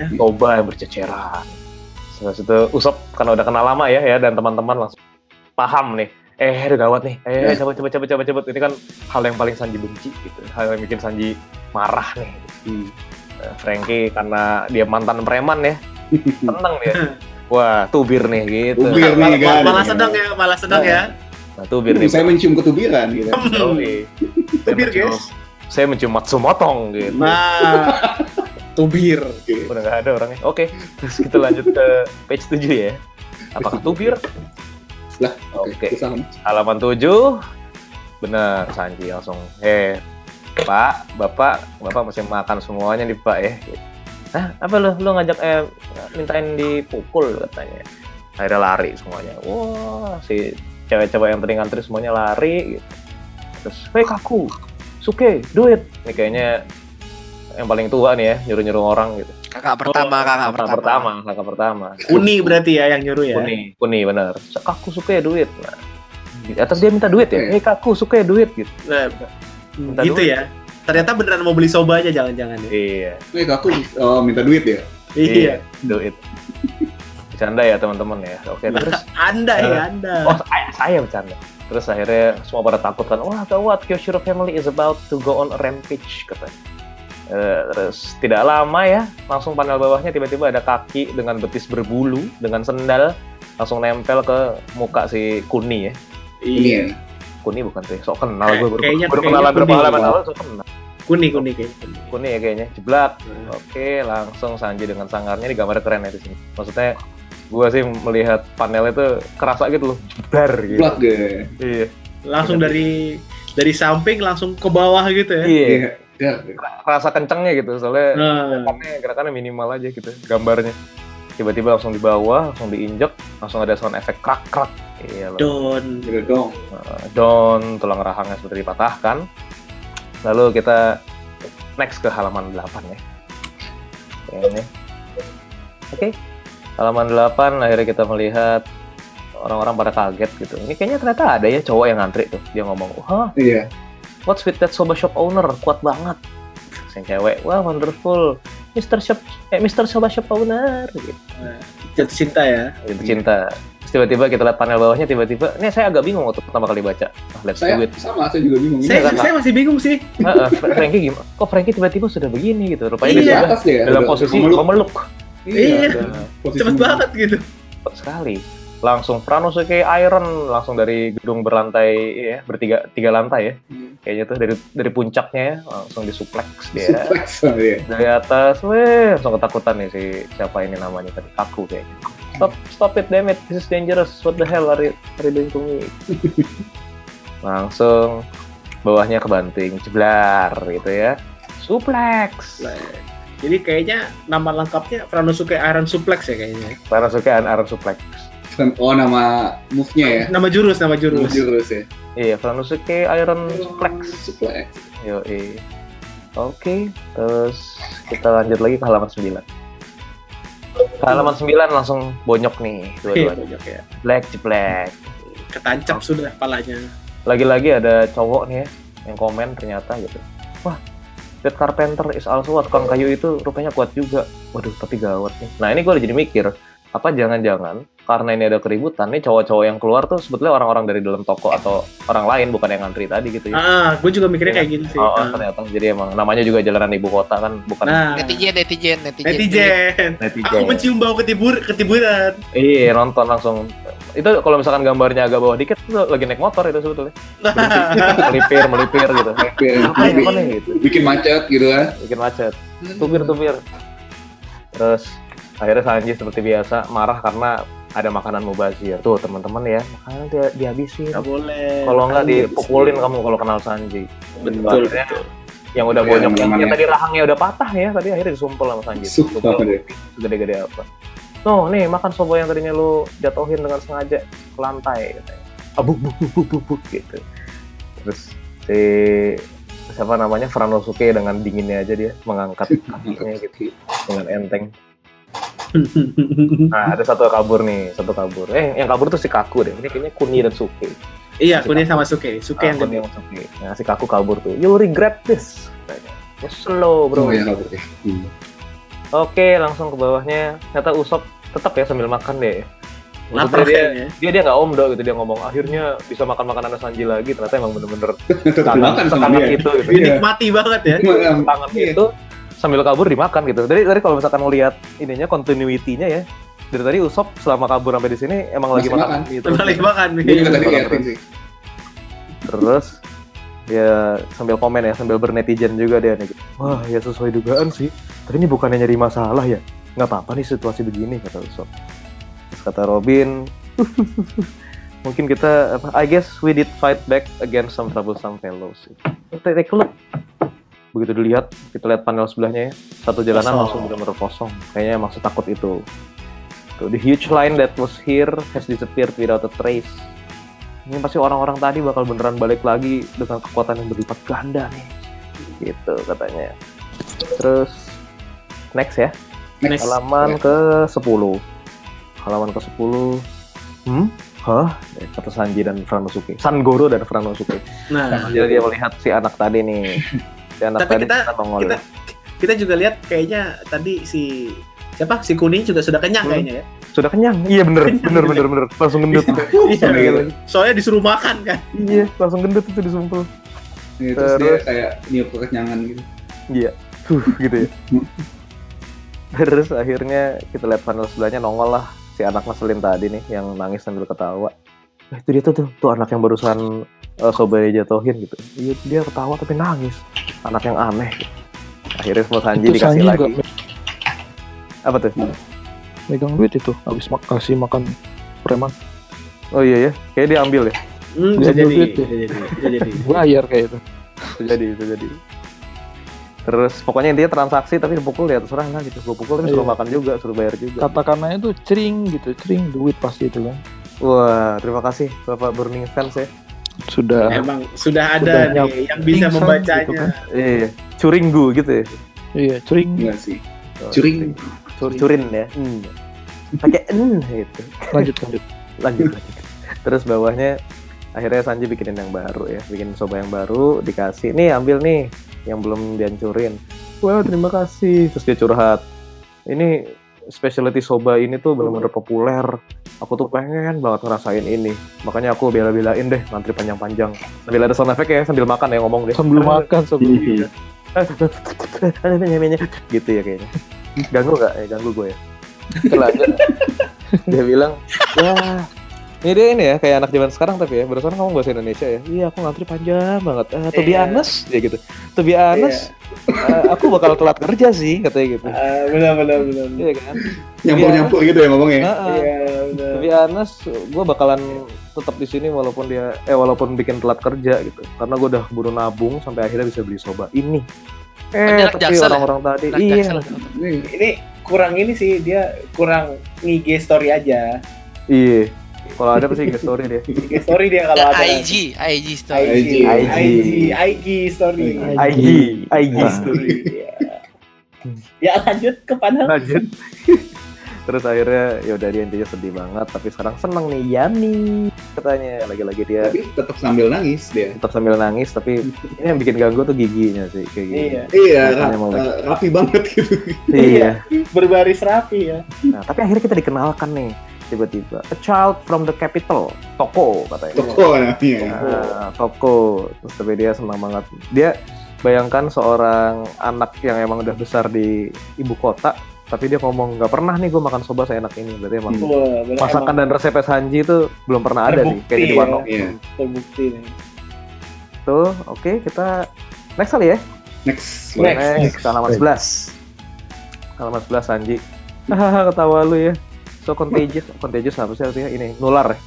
Setelah itu Usop karena udah kenal lama ya dan teman-teman langsung paham nih aduh gawat nih, cabut. Ini kan hal yang paling Sanji benci gitu, hal yang bikin Sanji marah nih. Frankie karena dia mantan preman ya, tenang dia. Wah, tubir nih gitu. Tubir nih kan. Malah sedang ya. Nah, tubir nih. Saya mencium ketubiran gitu. Tubir guys. Saya mencium matsumotong gitu. Nah, tubir. Gitu. Udah nggak ada orangnya. Oke, terus kita lanjut ke page 7 ya. Apakah tubir? Lah, oke. Halaman 7. Benar, Sanji langsung. Pak, bapak mesti makan semuanya nih Pak ya. Hah, apa lu ngajak mintain dipukul katanya. Akhirnya lari semuanya. Wah, si cewek-cewek yang tadi ngantri semuanya lari gitu. Terus, "Hei kaku, suke, duit." Ini kayaknya yang paling tua nih ya, nyuruh-nyuruh orang gitu. Kakak pertama. Uni berarti ya yang nyuruh ya. Uni bener. Kaku suke duit. Nah, di atas dia minta duit ya. Hei kaku suke duit gitu. Nah, minta gitu duit. Ya. Ternyata beneran mau beli soba aja jangan-jangan ya. Iya. Aku minta duit ya. Iya. Duit. Bercanda ya teman-teman ya. Oke, terus Anda. Oh, saya bercanda. Terus akhirnya semua pada takut kan. Wah, gawat, Kyoshiro Family is about to go on a rampage katanya. Terus tidak lama ya, langsung panel bawahnya tiba-tiba ada kaki dengan betis berbulu dengan sendal langsung nempel ke muka si Kuni ya. Iya. Kuni bukan tuh, sok kenal gue baru kenalan berpengalaman awal sok kenal. Kuni ya kayaknya, jeblak. Oke, langsung Sanji dengan sangarnya ini gambar keren ya di sini. Maksudnya gue sih melihat panelnya tuh kerasa gitu loh, jeblar gitu. Jeblak deh. Iya. Langsung dari samping langsung ke bawah gitu ya. Iya. Kerasa kencengnya gitu, soalnya gerakannya minimal aja gitu gambarnya. Tiba-tiba langsung di bawah, langsung diinjek, langsung ada sound efek krak-krak. Iya, Don, tulang rahangnya seperti dipatahkan. Lalu kita next ke halaman 8 ya. Ini. Oke. Halaman 8 akhirnya kita melihat orang-orang pada kaget gitu. Ini kayaknya ternyata ada ya cowok yang ngantri tuh. Dia ngomong, "Wah, iya. What's with that soba shop owner? Kuat banget." Yang cewek, wah wonderful, Mr. Soba Shop Owner gitu. Jatuh cinta ya? Jatuh cinta. Terus tiba-tiba kita lihat panel bawahnya tiba-tiba, ini saya agak bingung waktu pertama kali baca. Saya juga bingung. Saya masih bingung sih. Frankie gimana? Kok Frankie tiba-tiba sudah begini gitu? Rupanya dia dalam posisi memeluk. Iya, cepet banget gitu. Cepet sekali. Langsung Franosuke Iron langsung dari gedung berlantai ya, tiga lantai ya. Kayaknya tuh dari puncaknya ya, langsung disupleks dia. Dari atas, langsung ketakutan nih si siapa ini namanya tadi, aku kayaknya. Stop it, damn it, this is dangerous. What the hell are you doing to me? Langsung bawahnya kebanting, jeblar gitu ya. Suplex. Jadi kayaknya nama lengkapnya Franosuke Iron Suplex ya kayaknya. Franosuke Iron Suplex. Oh, nama move-nya ya? Nama jurus. Nama jurus ya? Iya, Franosuke Iron Suplex. Yoi. Oke, terus kita lanjut lagi ke halaman 9. Halaman 9 langsung bonyok nih, dua-duanya. Bonyok ya. Jeblek. Ketancap sudah palanya. Lagi-lagi ada cowok nih ya, yang komen ternyata gitu. Wah, that carpenter is also, tukang kayu itu rupanya kuat juga. Waduh, tapi gawat nih. Nah, ini gue udah jadi mikir. Apa jangan-jangan karena ini ada keributan nih cowok-cowok yang keluar tuh sebetulnya orang-orang dari dalam toko atau orang lain bukan yang ngantri tadi gitu ya. Gue juga mikirnya kayak gitu sih. Ternyata jadi emang namanya juga jalanan ibu kota kan bukan. Netizen. Aku mencium bau ketiburan. Iya, nonton langsung. Itu kalau misalkan gambarnya agak bawah dikit tuh lagi naik motor itu sebetulnya. melipir gitu. Apa gitu. Bikin macet gitu kan. Bikin macet. Tubir. Terus akhirnya Sanji seperti biasa marah karena ada makanan mubazir. Tuh teman-teman ya, makanan dia dihabisin. Nggak boleh. Kalau nggak dipukulin kamu kalau kenal Sanji. Betul. Akhirnya, yang udah bonyok yang tadi rahangnya udah patah ya, tadi akhirnya disumpel sama Sanji. Sumpel. Gede-gede apa. Tuh, nih makan soba yang tadinya lu jatuhin dengan sengaja ke lantai katanya. Abuk gitu. Terus si siapa namanya Franosuke dengan dinginnya aja dia mengangkat kakinya gitu dengan enteng. Nah, ada satu kabur. Yang kabur tuh si Kaku deh. Ini kayaknya Kuni dan Suke. Iya, Kuni sama Suke. Suke yang kedua. Nah, si Kaku kabur tuh. You regret this. Ya slow, bro. Oke, langsung ke bawahnya. Ternyata Usop tetap ya sambil makan deh. Lapar dia, dia nggak omdo gitu, dia ngomong akhirnya bisa makan makanan Sanji lagi, ternyata emang bener-bener setangat itu gitu. Dinikmati banget ya, setangat itu sambil kabur dimakan gitu. Jadi tadi kalau misalkan mau lihat ininya continuity-nya ya, dari tadi Usop selama kabur sampai di sini emang lagi makan gitu. Lagi makan nih. Terus ya sambil komen ya, sambil bernetizen juga dia nih. Wah ya sesuai dugaan sih. Tapi ini bukannya nyari masalah ya? Nggak apa-apa nih situasi begini kata Usop. Kata Robin, mungkin kita, I guess we did fight back against some troublesome fellows. Take a look. Begitu dilihat, kita lihat panel sebelahnya ya. Satu jalanan langsung benar-benar kosong. Kayaknya maksud takut itu. The huge line that was here has disappeared without a trace. Ini pasti orang-orang tadi bakal beneran balik lagi dengan kekuatan yang berlipat ganda nih. Gitu katanya. Terus, next ya. Next. Halaman ke-10. Halaman ke-10. Kata Sanji dan Franosuke. Sangoro dan Franosuke. Nah, jadi dia melihat si anak tadi nih. Si anak tapi tadi kita juga lihat kayaknya tadi si siapa? Si Kuning juga sudah kenyang kayaknya ya. Sudah kenyang. Iya bener. Langsung gendut. Soalnya disuruh makan kan. Iya, langsung gendut itu disumpel. Iya, terus dia kayak niup kekenyangan gitu. Iya. Gitu ya. Terus akhirnya kita lihat panel sebelahnya nongol lah. Si anak ngeselin tadi nih yang nangis sambil ketawa. Nah, itu dia tuh anak yang barusan sobat jatohin gitu. Iya dia ketawa tapi nangis. Anak yang aneh. Gitu. Akhirnya semua Sanji itu dikasih Sanji lagi. Juga. Apa tuh? Megang duit itu habis kasih makan preman. Oh iya ya, kayak dia ambil ya. Bisa jadi. Bayar kayak itu. Bisa jadi. Terus pokoknya intinya transaksi tapi dipukul ya terserah lah gitu. Gue pukul tapi suruh makan juga, suruh bayar juga. Katakannya itu cering gitu, cering duit pasti itu kan. Wah, terima kasih Bapak Burning Fans ya. Sudah. Emang sudah ada nih yang bisa membacanya. Gitu kan? Iya, curinggu gitu ya. Iya, curing. Iya sih. Curing. Curin ya. Pakai gitu. Lanjut. Terus bawahnya akhirnya Sanji bikinin yang baru ya, bikin soba yang baru dikasih. Nih ambil nih. Yang belum dihancurin. Wah, terima kasih. Terus dia curhat. Ini specialty soba ini tuh benar-benar populer. Aku tuh pengen banget ngerasain ini. Makanya aku bela-belain deh ngantri panjang-panjang. Sambil ada sound effect ya, sambil makan ya ngomong deh. Sambil makan sebelumnya. Gitu ya kayaknya. Ganggu enggak? Ganggu gue ya. Terlanjut. Dia bilang, "Wah, ini ya kayak anak zaman sekarang tapi ya barusan ngomong bahasa Indonesia ya. Iya aku ngantri panjang banget. To be honest ya gitu. To be honest, aku bakal telat kerja sih katanya gitu. Benar. Iya kan. Nyampur-nyampur gitu ya ngomongnya. To be honest, gue bakalan tetap di sini walaupun dia walaupun bikin telat kerja gitu. Karena gue udah buru nabung sampai akhirnya bisa beli soba ini. Tapi orang-orang tadi ini kurang ini sih dia kurang ngige story aja. Iya. Kalau ada pasti story dia. Story dia kalau ada. IG story. Ya lanjut ke panel. Lanjut. Terus akhirnya ya udah dia intinya sedih banget tapi sekarang seneng nih Yami katanya lagi-lagi dia. Tapi tetap sambil nangis dia. Tetap sambil nangis tapi ini yang bikin ganggu tuh giginya sih kayak gitu. Iya. Rapi banget gitu. Iya. Berbaris rapi ya. Nah, tapi akhirnya kita dikenalkan nih. Tiba-tiba, a child from the capital, Toko katanya. Toko. Terus tapi dia senang banget. Dia bayangkan seorang anak yang emang udah besar di ibu kota, tapi dia ngomong nggak pernah nih gue makan soba seenak ini. Berarti emang masakan dan resep Sanji itu belum pernah ada nih, kayak di Wano. Iya. Terbukti nih. Tuh, oke, kita next kali ya. Next. Halaman 11. Halaman 11 Sanji. Hahaha, ketawa lu ya. So contagious apa sih artinya ini nular ya?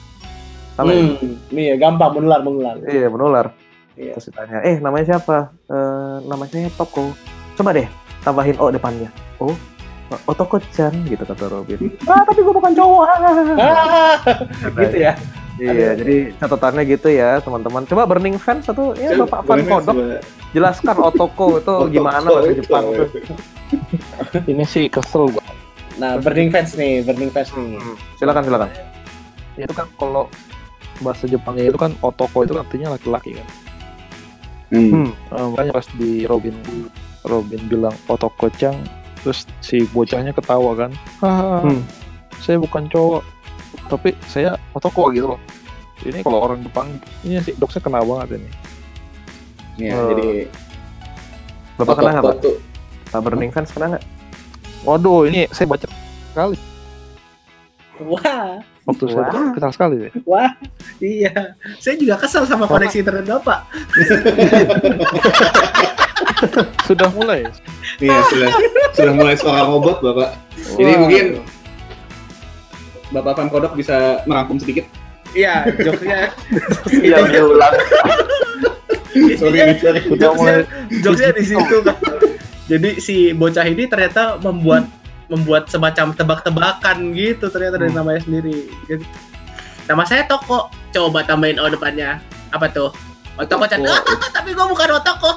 Iya gampang menular. Iya menular. Iya. Terus ditanya, namanya siapa? Namanya Toko. Coba deh tambahin O depannya. Oh, Otoko-chan gitu kata Robin. Tapi gue bukan cowok. Gitu ya. Iya, jadi catatannya gitu ya teman-teman. Coba Burning Fans satu, ya Bapak Van Kodok jelaskan Otoko itu gimana bahasa Jepang. Ini sih kesel gue. Nah, Burning Fans nih. Silakan. Itu kan kalau bahasa Jepangnya itu kan Otoko itu artinya laki-laki kan. Makanya pas di Robin bilang Otoko-chan, terus si bocahnya ketawa kan. Saya bukan cowok. tapi saya Otoko gitu loh. Ini kalau orang Jepang, iya sih, doksnya kena banget ini. Iya, jadi Bapak kena nggak, Pak? Burning Fans kena nggak? Waduh, ini saya baca sekali. Wah. Waktu saya kesal sekali deh. Wah, iya. Saya juga kesal sama koneksi internet Bapak. Sudah mulai. Iya, sudah mulai suara robot, Bapak. Wow. Jadi mungkin Bapak Fan Kodok bisa merangkum sedikit. Iya, jokesnya yang diulang. Jokesnya di situ kan. Jadi si bocah ini ternyata membuat semacam tebak-tebakan gitu ternyata dari namanya sendiri. Jadi, nama saya Toko. Coba tambahin O depannya. Apa tuh? Otoko-chan. Tapi gua bukan Otoko.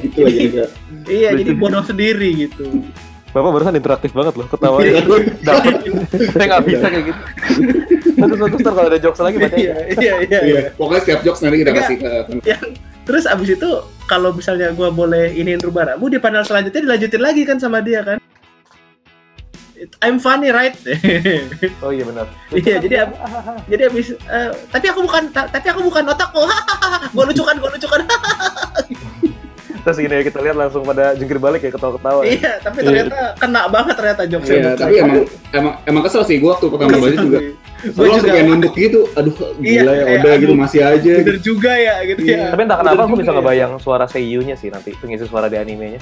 Gitu aja juga. Iya, jadi bodoh sendiri gitu. Bapak barusan interaktif banget loh, ketawanya dapet. Saya nggak bisa kayak gitu. Terus kalau ada jokes lagi baca. Iya. Pokoknya setiap jokes nanti kita kasih. Terus abis itu kalau misalnya gue boleh iniin rubaramu di panel selanjutnya dilanjutin lagi kan sama dia kan. I'm funny, right? Oh iya benar. Iya jadi abis. Tapi aku bukan Otoko. Gue lucukan. Terus gini ya, kita lihat langsung pada jungkir balik ya, ketawa-ketawa. Iya, tapi ternyata kena banget ternyata jokesnya. Iya, tapi emang kesel sih gua waktu pertama baca juga. Gua juga kayak nunduk gitu, aduh gila ya Oda gitu masih aja. Bener juga ya gitu ya. Tapi entah kenapa aku bisa ngebayang suara seiyunya sih nanti, pengisi suara di animenya.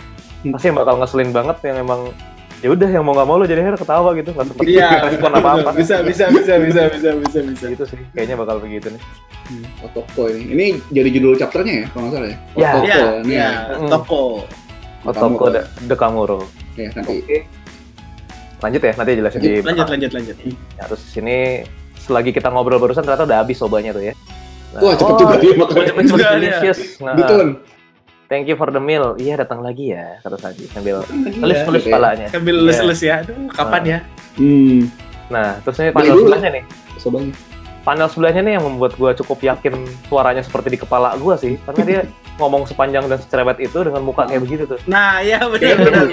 Pasti yang bakal ngeselin banget yang emang ya udah yang mau enggak mau lo jadi akhirnya ketawa gitu, enggak sempat respon apa-apa. Bisa gitu sih. Kayaknya bakal begitu nih. Otoko ini. Ini jadi judul chapternya ya, kalau enggak salah ya. Otoko. Otoko de Kamuro. Ya, nanti. Okay. Lanjut ya, nanti jelasin di lanjut. Ya, terus sini selagi kita ngobrol barusan ternyata udah habis sobanya tuh ya. Nah, wah, cepet juga dia makannya. Betul. Thank you for the meal. Iya, datang lagi ya, kata Saji sambil tulis palanya. Sambil les-les ya. Aduh, kapan ya? Nah, terus ini panel sebelahnya nih. Sobanya. Panel sebelahnya nih yang membuat gue cukup yakin suaranya seperti di kepala gue sih, karena dia ngomong sepanjang dan secerewet itu dengan muka kayak begitu tuh. Nah, iya benar.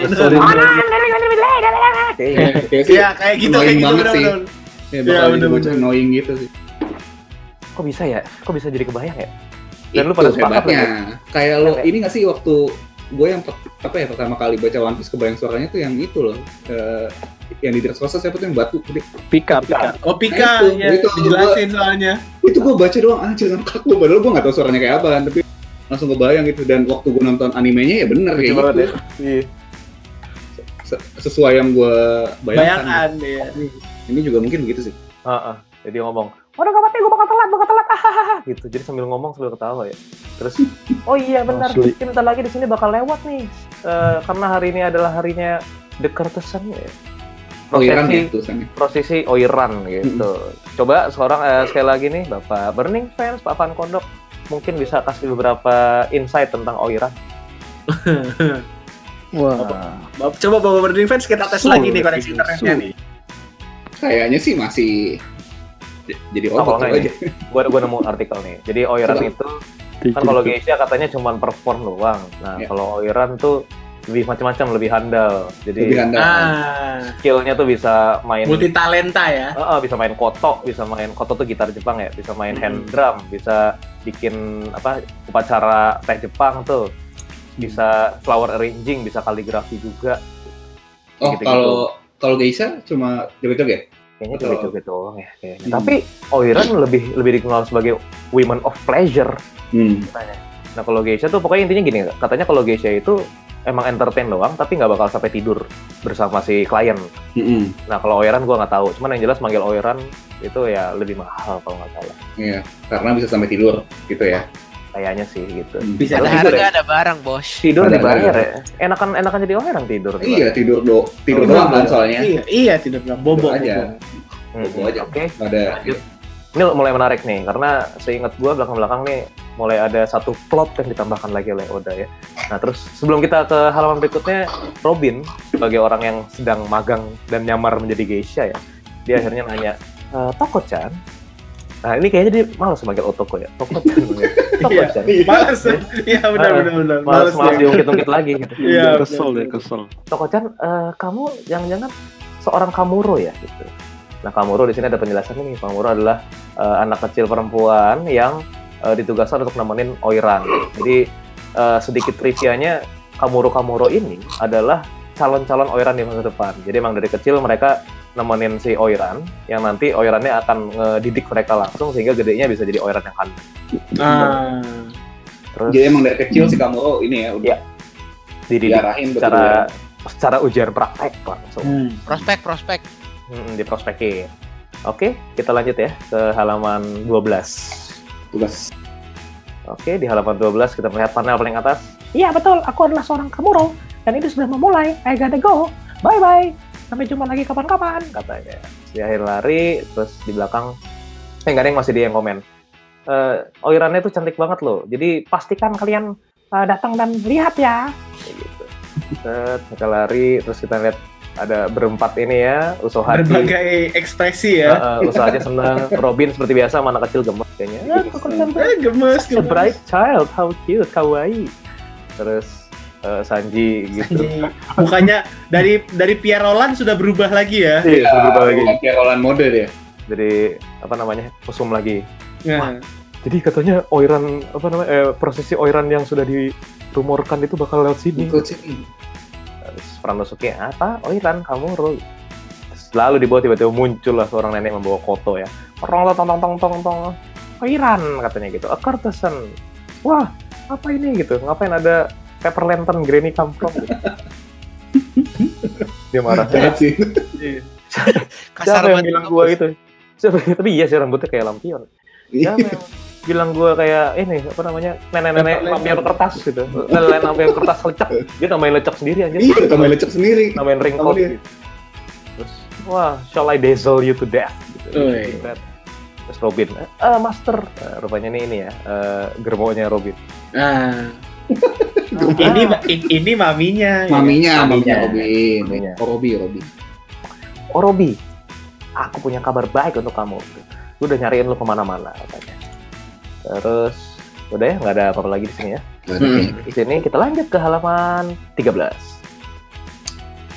Iya, kayak gitu benar-benar. Ya, benar bocah annoying gitu sih. Kok bisa jadi kebayang ya? Dan lu pada sepakatnya. Kayak lo ini nggak sih waktu gue yang pertama kali baca One Piece kebayang suaranya tuh yang itu loh. Yang di dress code siapa tuh yang batu gede? Pika. Oh, Pika. Nah, itu dijelasin soalnya. Itu gue baca doang anjir ngakak gue, padahal gue enggak tahu suaranya kayak apaan, tapi langsung kebayang gitu. Dan waktu gue nonton animenya ya bener kayak gitu. Iya. Sesuai yang gue bayangkan. Iya. Ini juga mungkin begitu sih. Heeh. Jadi ngomong, "Waduh, enggak apa-apa, gue bakal telat." Ah, gitu. Jadi sambil ngomong sambil ketawa ya. Terus, "Oh iya benar, mungkin entar lagi di sini bakal lewat nih. Karena hari ini adalah harinya dekertesan ya." Prosesi oiran gitu. Coba seorang sekali lagi nih Bapak Burning Fans, Pak Fan Kodok mungkin bisa kasih beberapa insight tentang oiran. Wah. Coba Bapak Burning Fans kita tes lagi nih koneksi internetnya nih. Kayaknya sih masih jadi otak aja. Gua nemu artikel nih. Jadi oiran itu kan kalau Geisha katanya cuma perform doang. Nah, kalau oiran tuh lebih macam-macam, lebih handal. Jadi skillnya tuh bisa main multi talenta ya. Bisa main koto, tuh gitar Jepang ya, bisa main hand drum, bisa bikin upacara teh Jepang tuh. Bisa flower arranging, bisa kaligrafi juga. Oh, kalau Geisha cuma joget-joget. Kayaknya joget-joget doang ya kayaknya. Tapi Oiran lebih dikenal sebagai women of pleasure. Nah, kalau Geisha tuh pokoknya intinya gini, katanya kalau Geisha itu emang entertain doang, tapi nggak bakal sampai tidur bersama si klien. Nah, kalau oiran gue nggak tahu. Cuman yang jelas manggil oiran itu ya lebih mahal kalau nggak salah. Iya, karena bisa sampai tidur gitu ya. Kayaknya sih gitu. Bisa harga tidur, ada barang, Bos. Tidur dibayar ya. Enakan jadi oiran tidur. Iya, tidur doang kan soalnya. Iya, tidur doang. Bobo aja. Oke. Lanjut. Ini mulai menarik nih, karena seingat gue belakang-belakang nih mulai ada satu plot yang ditambahkan lagi oleh Oda ya. Nah, terus sebelum kita ke halaman berikutnya, Robin sebagai orang yang sedang magang dan nyamar menjadi geisha ya, dia akhirnya nanya, Toko-chan? Nah, ini kayaknya dia malas manggil Otoko ya. Toko-chan. Malas. Iya, benar. Malas diungkit-ungkit lagi gitu. Iya, kesel. Toko-chan, kamu jangan-jangan seorang Kamuro ya gitu. Nah, Kamuro di sini ada penjelasan nih. Kamuro adalah anak kecil perempuan yang ditugaskan untuk nemenin Oiran. Jadi sedikit trivia-nya, Kamuro-Kamuro ini adalah calon-calon Oiran di masa depan. Jadi emang dari kecil mereka nemenin si Oiran, yang nanti Oirannya akan ngedidik mereka langsung sehingga gedenya bisa jadi Oiran yang handal. Terus, jadi emang dari kecil si Kamuro ini ya udah ya, dididik secara ujian praktek langsung. Prospek. Diprospekin. Oke, kita lanjut ya ke halaman 12. Oke, di halaman 12 kita melihat panel paling atas. Iya betul, aku adalah seorang Kamuro dan itu sudah memulai. I gotta go. Bye-bye. Sampai jumpa lagi kapan-kapan, katanya. Di akhir lari, terus di belakang nggak ada yang masih dia yang komen. Oirannya tuh cantik banget loh. Jadi pastikan kalian datang dan lihat ya. Gitu. Kita lari, terus kita lihat ada berempat ini ya, Usohachi. Berbagai ekspresi ya. Usohachi senang. Robin seperti biasa, anak kecil gemes kayaknya. Gemes. Such a bright child, how cute, kawaii. Terus Sanji gitu. Mukanya dari Pierolan sudah berubah lagi ya. Iya, sudah berubah lagi. Pierolan mode dia. Jadi apa namanya? Kosum lagi. Wah, jadi katanya Oiran apa namanya? Prosesi Oiran yang sudah dirumorkan itu bakal lewat sini. Peranosuke apa? Oiran Kamuro. Lalu di bawah tiba-tiba muncul lah seorang nenek membawa koto ya. Tong. Oiran katanya gitu. A courtesan. Wah, apa ini gitu? Ngapain ada paper lantern Granny Kamprong gitu? Dia marah sih. Kasar banget bilang gua gitu. Tapi iya sih rambutnya kayak lampion. Dia bilang gue kayak ini apa namanya nenek-nenek lampion kertas gitu, nenek lampion kertas lecek, dia namain lecek sendiri aja. Iya, namain lecek sendiri, namain ringkot gitu. Terus wah, shall I dazzle you to death gitu. Terus Robin, master, rupanya ini ya germonya Robin. Ini maminya Robin. Orobi, aku punya kabar baik untuk kamu, gue udah nyariin lo kemana-mana katanya. Terus udah ya, nggak ada apa-apa lagi di sini ya. Di sini kita lanjut ke halaman 13.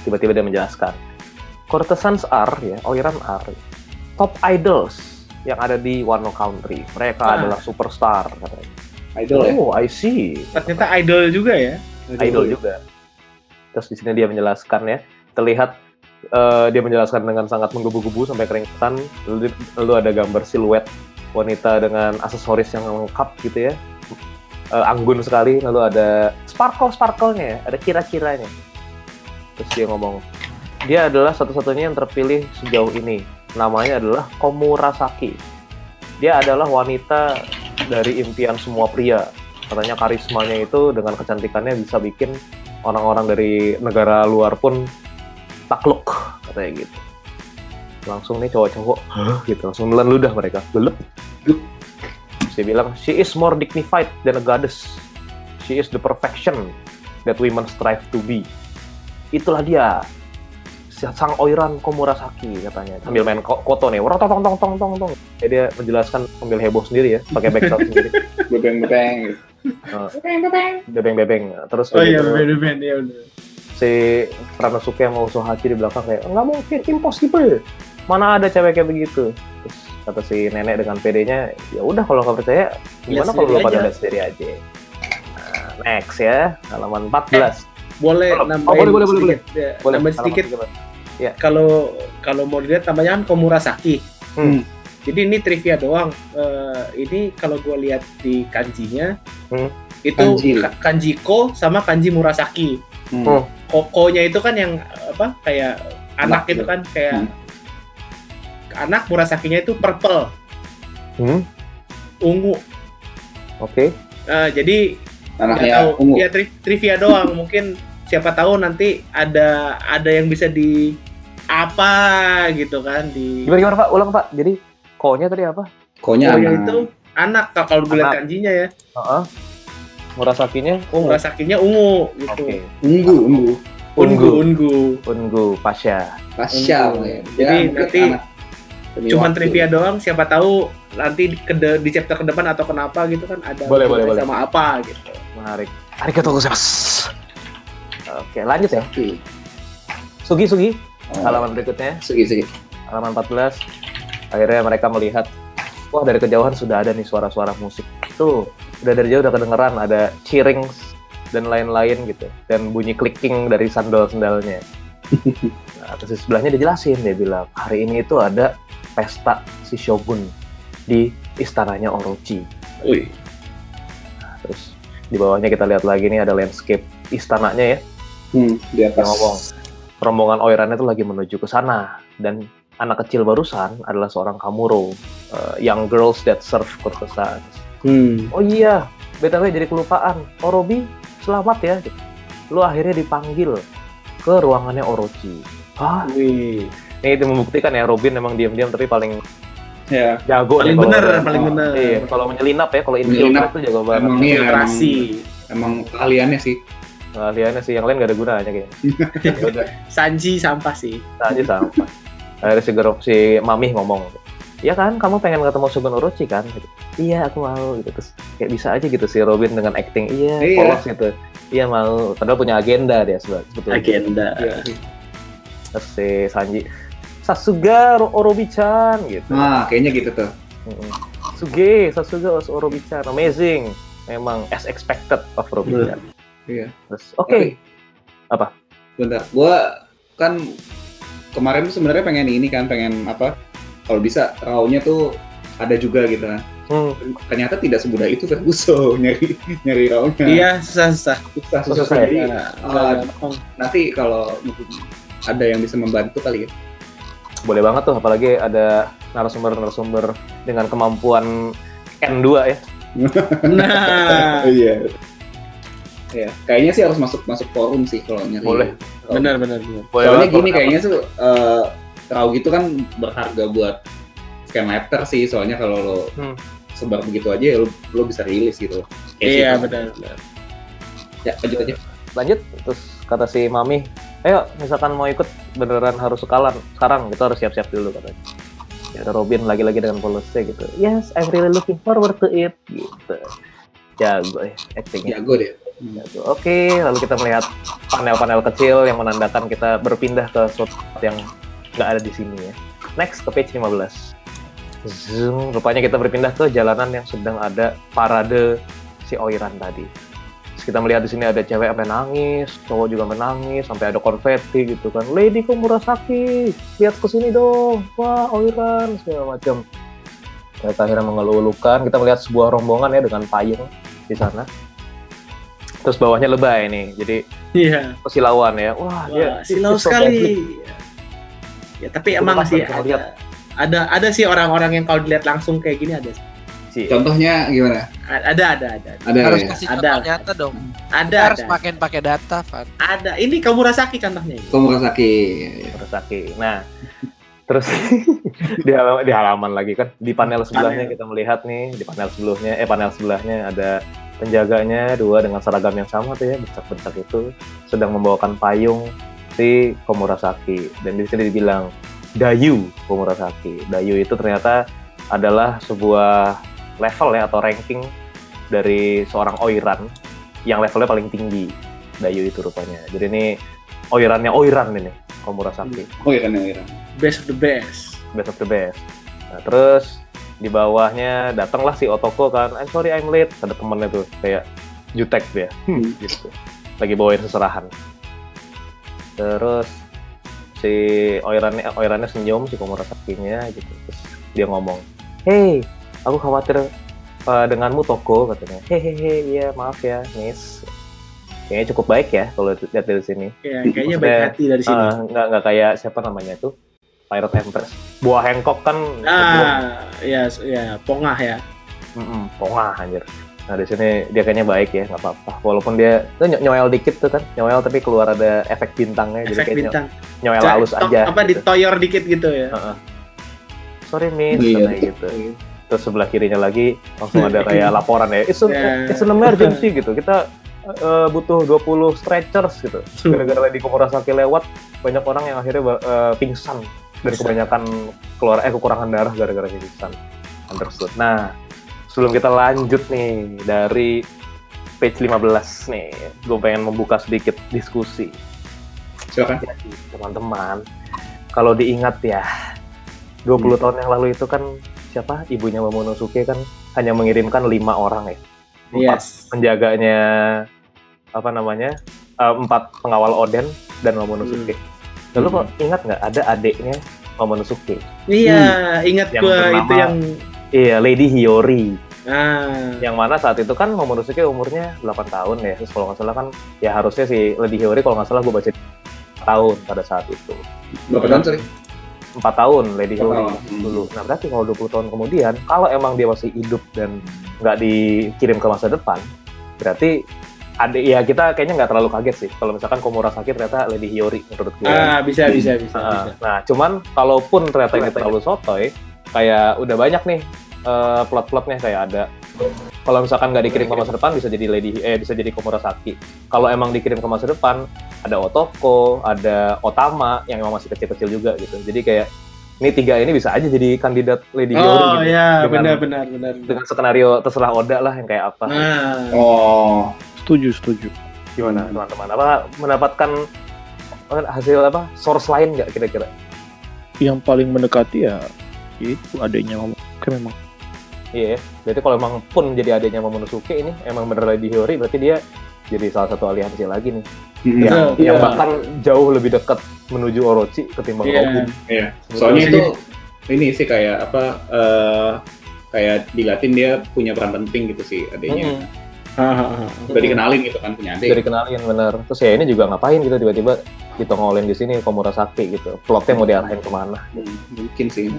Tiba-tiba dia menjelaskan, courtesans are ya, Oiran are top idols yang ada di Wano Country. Mereka adalah superstar katanya. Idol ya? Oh, I see. Ternyata idol juga ya? Idol juga. Terus di sini dia menjelaskan ya, terlihat dia menjelaskan dengan sangat menggebu-gebu sampai keringetan. Lalu ada gambar siluet wanita dengan aksesoris yang lengkap gitu ya, anggun sekali. Lalu ada sparkle-sparklenya, ada kira-kiranya. Terus dia ngomong, dia adalah satu-satunya yang terpilih sejauh ini. Namanya adalah Komurasaki. Dia adalah wanita dari impian semua pria. Katanya karismanya itu dengan kecantikannya bisa bikin orang-orang dari negara luar pun takluk, katanya gitu. Langsung nih cowok-cowok gitu, langsung nelan ludah mereka, gelap. Dia bilang, she is more dignified than a goddess, she is the perfection that women strive to be. Itulah dia, sang Oiran Komurasaki katanya, sambil main koto nih, tong. Jadi dia menjelaskan sambil heboh sendiri ya, pakai backsound sendiri. Bebeng. Terus bebeng ya udah. Si Ranosuke sama Usohachi di belakang kayak, nggak mungkin, impossible. Mana ada cewek kayak begitu. Terus kata si nenek dengan PD-nya, ya udah kalau nggak percaya, gimana kalau lu pada lihat sendiri aja. Nah, next ya, halaman 14. Boleh nambahin sedikit. Kalau mau dilihat namanya kan Komurasaki. Jadi ini trivia doang. Ini kalau gue lihat di kanjinya, itu kanji Ko sama kanji Murasaki. Kokonya itu kan yang apa kayak anak itu kan kayak anak, Murasakinya itu purple, ungu. Oke. Jadi anaknya tahu, ungu. Ya trivia doang. Mungkin siapa tahu nanti ada yang bisa di apa gitu kan di. Gimana Pak? Ulang Pak. Jadi konya tadi apa? Konya anak. Itu anak kalau dilihat kanjinya ya. Murasakinya ungu. Murasakinya ungu gitu. Okay. Ungu. Pasha. Jadi nanti cuma trivia doang, siapa tahu nanti di chapter ke depan atau kenapa gitu kan ada boleh. Sama apa gitu. Menarik. Arigatou gozaimasu. Oke, lanjut ya. Sugi. Halaman berikutnya. halaman 14, akhirnya mereka melihat, wah dari kejauhan sudah ada nih suara-suara musik. Tuh, udah dari jauh udah kedengeran, ada cheering dan lain-lain gitu. Dan bunyi clicking dari sandal-sandalnya. Nah, terus di sebelahnya dijelasin, dia bilang, hari ini itu ada pesta si Shogun di istananya Orochi. Wih. Nah, terus di bawahnya kita lihat lagi nih ada landscape istananya ya. Di atas. Yang ngomong, rombongan Oiran itu lagi menuju ke sana. Dan anak kecil barusan adalah seorang Kamuro, young girls that serve courtesans. Oh iya, BTW jadi kelupaan, Orobi selamat ya, lu akhirnya dipanggil ke ruangannya Orochi. Hah? Wih. Ini itu membuktikan ya, Robin memang diam-diam tapi paling jago. Paling bener, paling bener. Iya, kalau menyelinap ya, kalau menyelinap itu jago banget. Emang literasi, emang keahliannya sih. Keahliannya sih, yang lain gak ada gunanya kayaknya. Sanji sampah sih. Sanji sampah. Akhirnya si Mami ngomong, ya kan kamu pengen ketemu Shogun Orochi kan? Iya aku mau gitu. Terus kayak bisa aja gitu si Robin dengan acting, iya polos gitu. Iya mau, padahal punya agenda dia sebetulnya. Agenda. Iya. Terus si Sanji, Sasuga Orobi-chan gitu. Nah kayaknya gitu tuh. Suge, Sasuga Orobi-chan, amazing. Memang as expected of Orobi-chan. Iya. Terus oke. Apa? Bentar, gua kan kemarin tuh sebenarnya pengen kalau bisa raw-nya tuh ada juga gitu. Ternyata tidak semudah itu Ferguso nyari raw-nya. Iya, susah. Nanti kalau ada yang bisa membantu kali ya. Boleh banget tuh, apalagi ada narasumber dengan kemampuan N2 ya. Nah. Iya. Ya, kayaknya sih harus masuk forum sih kalau nyari. Boleh. Benar. Soalnya gini kayaknya tuh raw gitu kan berharga buat scan letter sih, soalnya kalau lo sebar begitu aja ya lo bisa rilis gitu. Iya, benar. Ya, lanjut aja. Terus kata si Mami, "Ayo, misalkan mau ikut beneran harus sekarang kita harus siap-siap dulu," katanya. Ya, ada Robin lagi-lagi dengan polosnya gitu. "Yes, I'm really looking forward to it." gitu. Jago ya actingnya. Jago deh. Oke, lalu kita melihat panel-panel kecil yang menandakan kita berpindah ke slot yang nggak ada di sini ya. Next ke page 15. Zoom, rupanya kita berpindah ke jalanan yang sedang ada parade si Oiran tadi. Terus kita melihat di sini ada cewek menangis, cowok juga menangis, sampai ada konfeti gitu kan. Lady Komurasaki, lihat ke sini dong. Wah, Oiran segala macam. Kita akhirnya mengeluh-elukan. Kita melihat sebuah rombongan ya dengan payung di sana. Terus bawahnya lebay nih, jadi pesilauan ya. Wah, dia silau sekali. Ya tapi emang sih ada sih orang-orang yang kalau dilihat langsung kayak gini ada. Contohnya gimana? Ada. Harus kasih contoh nyata dong. Ada. Harus pakai data, Fan. Ada. Ini Komurasaki contohnya. Komurasaki. Nah, terus di halaman lagi kan di panel sebelahnya kita melihat nih panel sebelahnya ada penjaganya dua dengan seragam yang sama tuh ya, bercak-bercak itu sedang membawakan payung si Komurasaki, dan di sini dibilang Dayu Komurasaki. Dayu itu ternyata adalah sebuah level ya atau ranking dari seorang Oiran yang levelnya paling tinggi. Dayu itu rupanya. Jadi ini Oiran ini Komurasaki. Oiran. Best of the best. Nah, terus di bawahnya datanglah si Otoko kan, "I'm sorry I'm late," ada temennya tuh kayak jutek dia gitu, lagi bawain seserahan. Terus si Oirannya senyum si Komurasakinya gitu, terus dia ngomong, "Hey, aku khawatir denganmu Toko," katanya. "Hehehe, iya maaf ya Miss." Kayaknya cukup baik ya kalau lihat dari sini. Iya, kayaknya baik hati dari sini. Nggak kayak siapa namanya tuh Pirate Empress. Buah Hancock kan. Pongah ya. Pongah anjir. Nah, di sini dia kayaknya baik ya, enggak apa-apa. Walaupun dia tuh nyoel dikit tuh kan. Nyoel tapi keluar ada efek bintangnya, jadi kayaknya nyoel halus aja. Apa gitu. Ditoyor dikit gitu ya. "Sorry Miss," katanya gitu. Terus sebelah kirinya lagi langsung ada kayak laporan ya. It's an emergency gitu. Kita butuh 20 stretchers gitu. Gara-gara di Komurasaki lewat, banyak orang yang akhirnya pingsan dari kebanyakan kekurangan darah gara-gara pingsan. Understood. Nah, sebelum kita lanjut nih dari page 15 nih, gue pengen membuka sedikit diskusi. Silakan teman-teman. Kalau diingat ya, 20 tahun yang lalu itu kan siapa? Ibunya Momonosuke kan hanya mengirimkan 5 orang ya. 4 penjaganya apa namanya? 4 pengawal Oden dan Momonosuke. Lalu kok ingat nggak ada adiknya Momonosuke? Iya, ingat gua itu yang iya, Lady Hiyori. Yang mana saat itu kan Momonosuke umurnya 8 tahun ya. Terus kalau nggak salah kan ya harusnya si Lady Hiyori kalau nggak salah gue baca tahun pada saat itu. Berapa tahun sih? 4 tahun Lady Hiyori dulu. Nah berarti kalau 20 tahun kemudian, kalau emang dia masih hidup dan nggak dikirim ke masa depan, berarti ada ya kita kayaknya nggak terlalu kaget sih. Kalau misalkan Komurasaki ternyata Lady Hiyori menurut gue. Bisa. Nah cuman kalaupun ternyata ini terlalu sotoy, kayak udah banyak nih. Plot-plotnya kayak ada. Kalau misalkan nggak dikirim ke masa depan bisa jadi bisa jadi Komurasaki. Kalau emang dikirim ke masa depan ada Otoko, ada Otama yang emang masih kecil-kecil juga gitu. Jadi kayak ini tiga ini bisa aja jadi kandidat Lady Hiyori. Oh gitu. Ya, benar. Dengan skenario terserah Oda lah yang kayak apa. Setuju. Gimana teman-teman? Apa mendapatkan hasil apa? Source lain nggak kira-kira? Yang paling mendekati ya itu adanya Momonosuke memang. Iya, berarti kalau emang pun jadi adanya Momonosuke ini emang bener Lady Hiyori, berarti dia jadi salah satu aliansi lagi nih. Yang bahkan jauh lebih dekat menuju Orochi ketimbang Robu. Iya. Soalnya itu ini sih kayak apa kayak di Latin dia punya peran penting gitu sih adanya. Udah dikenalin gitu kan punya adik. Udah dikenalin bener. Terus ya ini juga ngapain gitu tiba-tiba ditongolin di sini Komurasaki gitu. Plotnya mau diarahin kemana? Mungkin sih.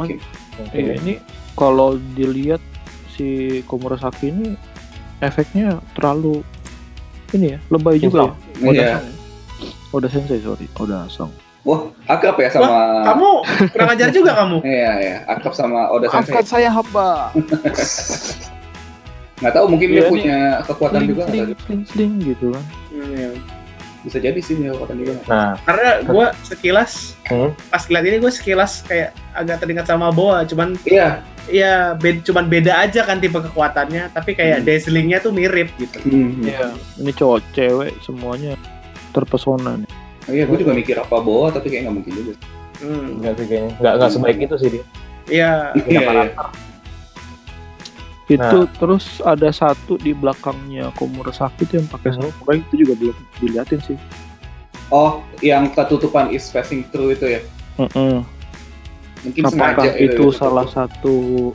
Ya, ini kalau dilihat si Komurasaki ini efeknya terlalu ini ya, lebay juga ya. Oda Sensei. Wah, akap ya sama... Wah, kamu pernah ngajar juga kamu? Iya, akap sama Oda Sensei. Akap saya haba. Nggak tahu, mungkin dia punya kekuatan juga. Sling gitu kan. Iya. Bisa jadi sih dia kekuatan juga. Nah, karena gue sekilas, pas ngeliat ini gue sekilas kayak agak teringat sama Boa, cuman... Iya, cuman beda aja kan tipe kekuatannya, tapi kayak dazzlingnya tuh mirip gitu. Ini cowok, cewek, semuanya terpesona nih. Oh iya, gue juga mikir apa Boa, tapi kayaknya nggak mungkin juga. Nggak sih kayaknya, nggak sebaik itu sih dia. Iya. Itu terus ada satu di belakangnya Komurasaki tuh yang pakai samurai, itu juga belum diliatin sih. Oh, yang ketutupan is passing through itu ya? Mungkin apakah sengaja, itu salah satu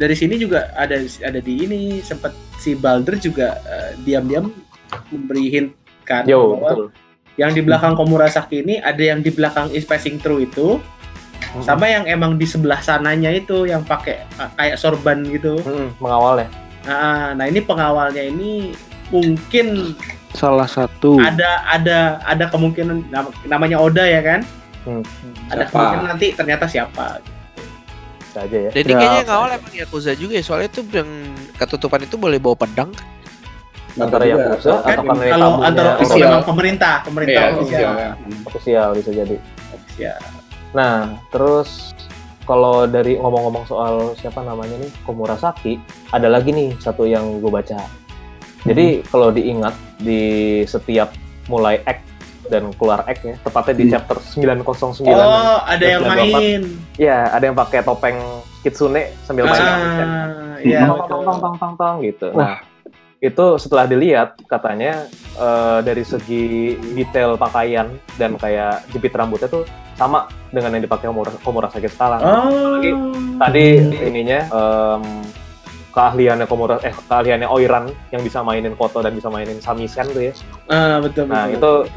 dari sini juga ada di ini sempat si Balder juga diam-diam memberi hint kan bahwa yang di belakang Komurasaki ini ada yang di belakang is passing through itu sama yang emang di sebelah sananya itu yang pakai kayak sorban gitu pengawalnya. Nah ini pengawalnya ini mungkin salah satu ada kemungkinan namanya Oda ya kan. Ada kemungkinan nanti ternyata siapa gitu. Aja ya. Jadi kayaknya ngawal emang Yakuza juga ya, soalnya itu yang ketutupan itu boleh bawa pedang antara Yakuza atau kan kalau antara memang pemerintah ofisial bisa jadi ofisial. Nah terus kalau dari ngomong-ngomong soal siapa namanya nih Komurasaki, ada lagi nih satu yang gue baca. Jadi kalau diingat di setiap mulai act dan keluar act ya, tepatnya di chapter 909. Oh, ada yang main. Iya, ada yang pakai topeng kitsune sambil main. Iya, tong gitu. Nah, itu setelah dilihat katanya dari segi detail pakaian dan kayak jepit rambutnya tuh sama dengan yang dipakai Komurasaki sekarang. Lagi tadi ininya keahliannya Oiran yang bisa mainin koto dan bisa mainin samisen tuh ya. Betul. Nah, betul.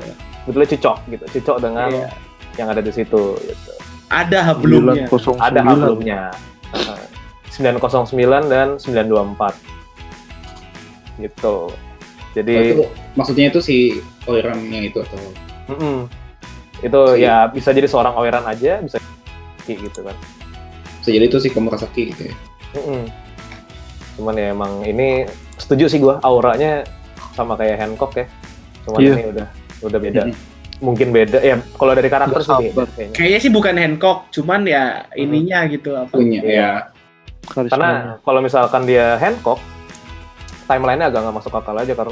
Betulnya cocok dengan yang ada di situ gitu. Ada hablumnya. Ada hablumnya. 909 dan 924. Gitu. Jadi itu, maksudnya itu si Oiran yang itu atau itu ya bisa jadi seorang Oiran aja, bisa gitu kan. Bisa jadi itu si Komurasaki gitu ya. Cuman ya emang ini setuju sih gua auranya sama kayak Hancock ya. Cuman ini udah beda. Mungkin beda ya kalau dari karakter sih kayaknya. Kayaknya sih bukan Hancock, cuman ya ininya gitu apa. Iya. Karena kalau misalkan dia Hancock, timeline-nya agak enggak masuk akal aja karena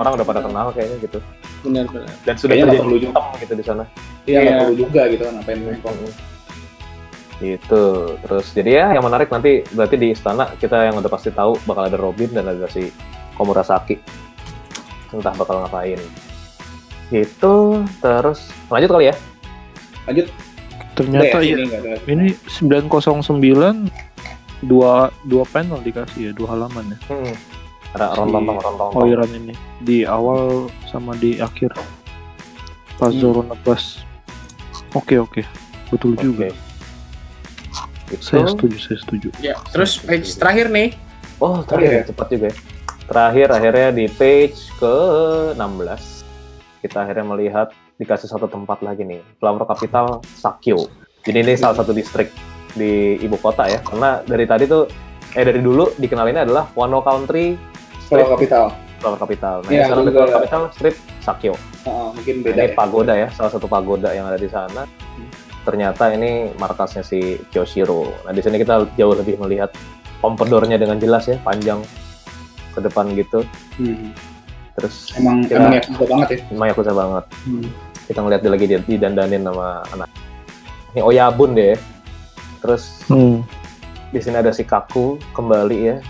orang udah pada kenal kayaknya gitu. Benar. Dan sudah kayaknya terjadi lucu gitu di sana. Iya, perlu juga gitu kan apa yang Hancock. Gitu. Terus jadi ya yang menarik nanti berarti di istana kita yang udah pasti tahu bakal ada Robin dan ada si Komurasaki. Entah bakal ngapain. Gitu. Terus lanjut kali ya. Lanjut. Ternyata ya, ini 909 dua panel dikasih ya, dua halaman ya. Ada rontong-rontong. Oiran ini di awal sama di akhir. Pas Zoro nebas. Oke. Betul okay. Juga. Saya setuju. Ya, terus page terakhir nih. Oh, terakhir ya. Cepat juga ya. Terakhir akhirnya di page ke-16 kita akhirnya melihat dikasih satu tempat lagi nih, Flower Capital Sakyo. Jadi ini salah satu distrik di ibu kota ya. Karena dari tadi tuh dari dulu dikenalinnya adalah Wano Country Strip Flower Capital. Nah, ya, sekarang Flower Capital Strip Sakyo. Mungkin beda. Ini ya. Pagoda ya, salah satu pagoda yang ada di sana. Ternyata ini markasnya si Kyoshiro. Nah, di sini kita jauh lebih melihat pompadournya dengan jelas ya, panjang ke depan gitu. Terus emang Yakuza banget ya. Emang Yakuza banget. Kita ngeliat dia lagi didandanin sama anak. Ini Oyabun deh. Terus di sini ada si Kaku kembali ya,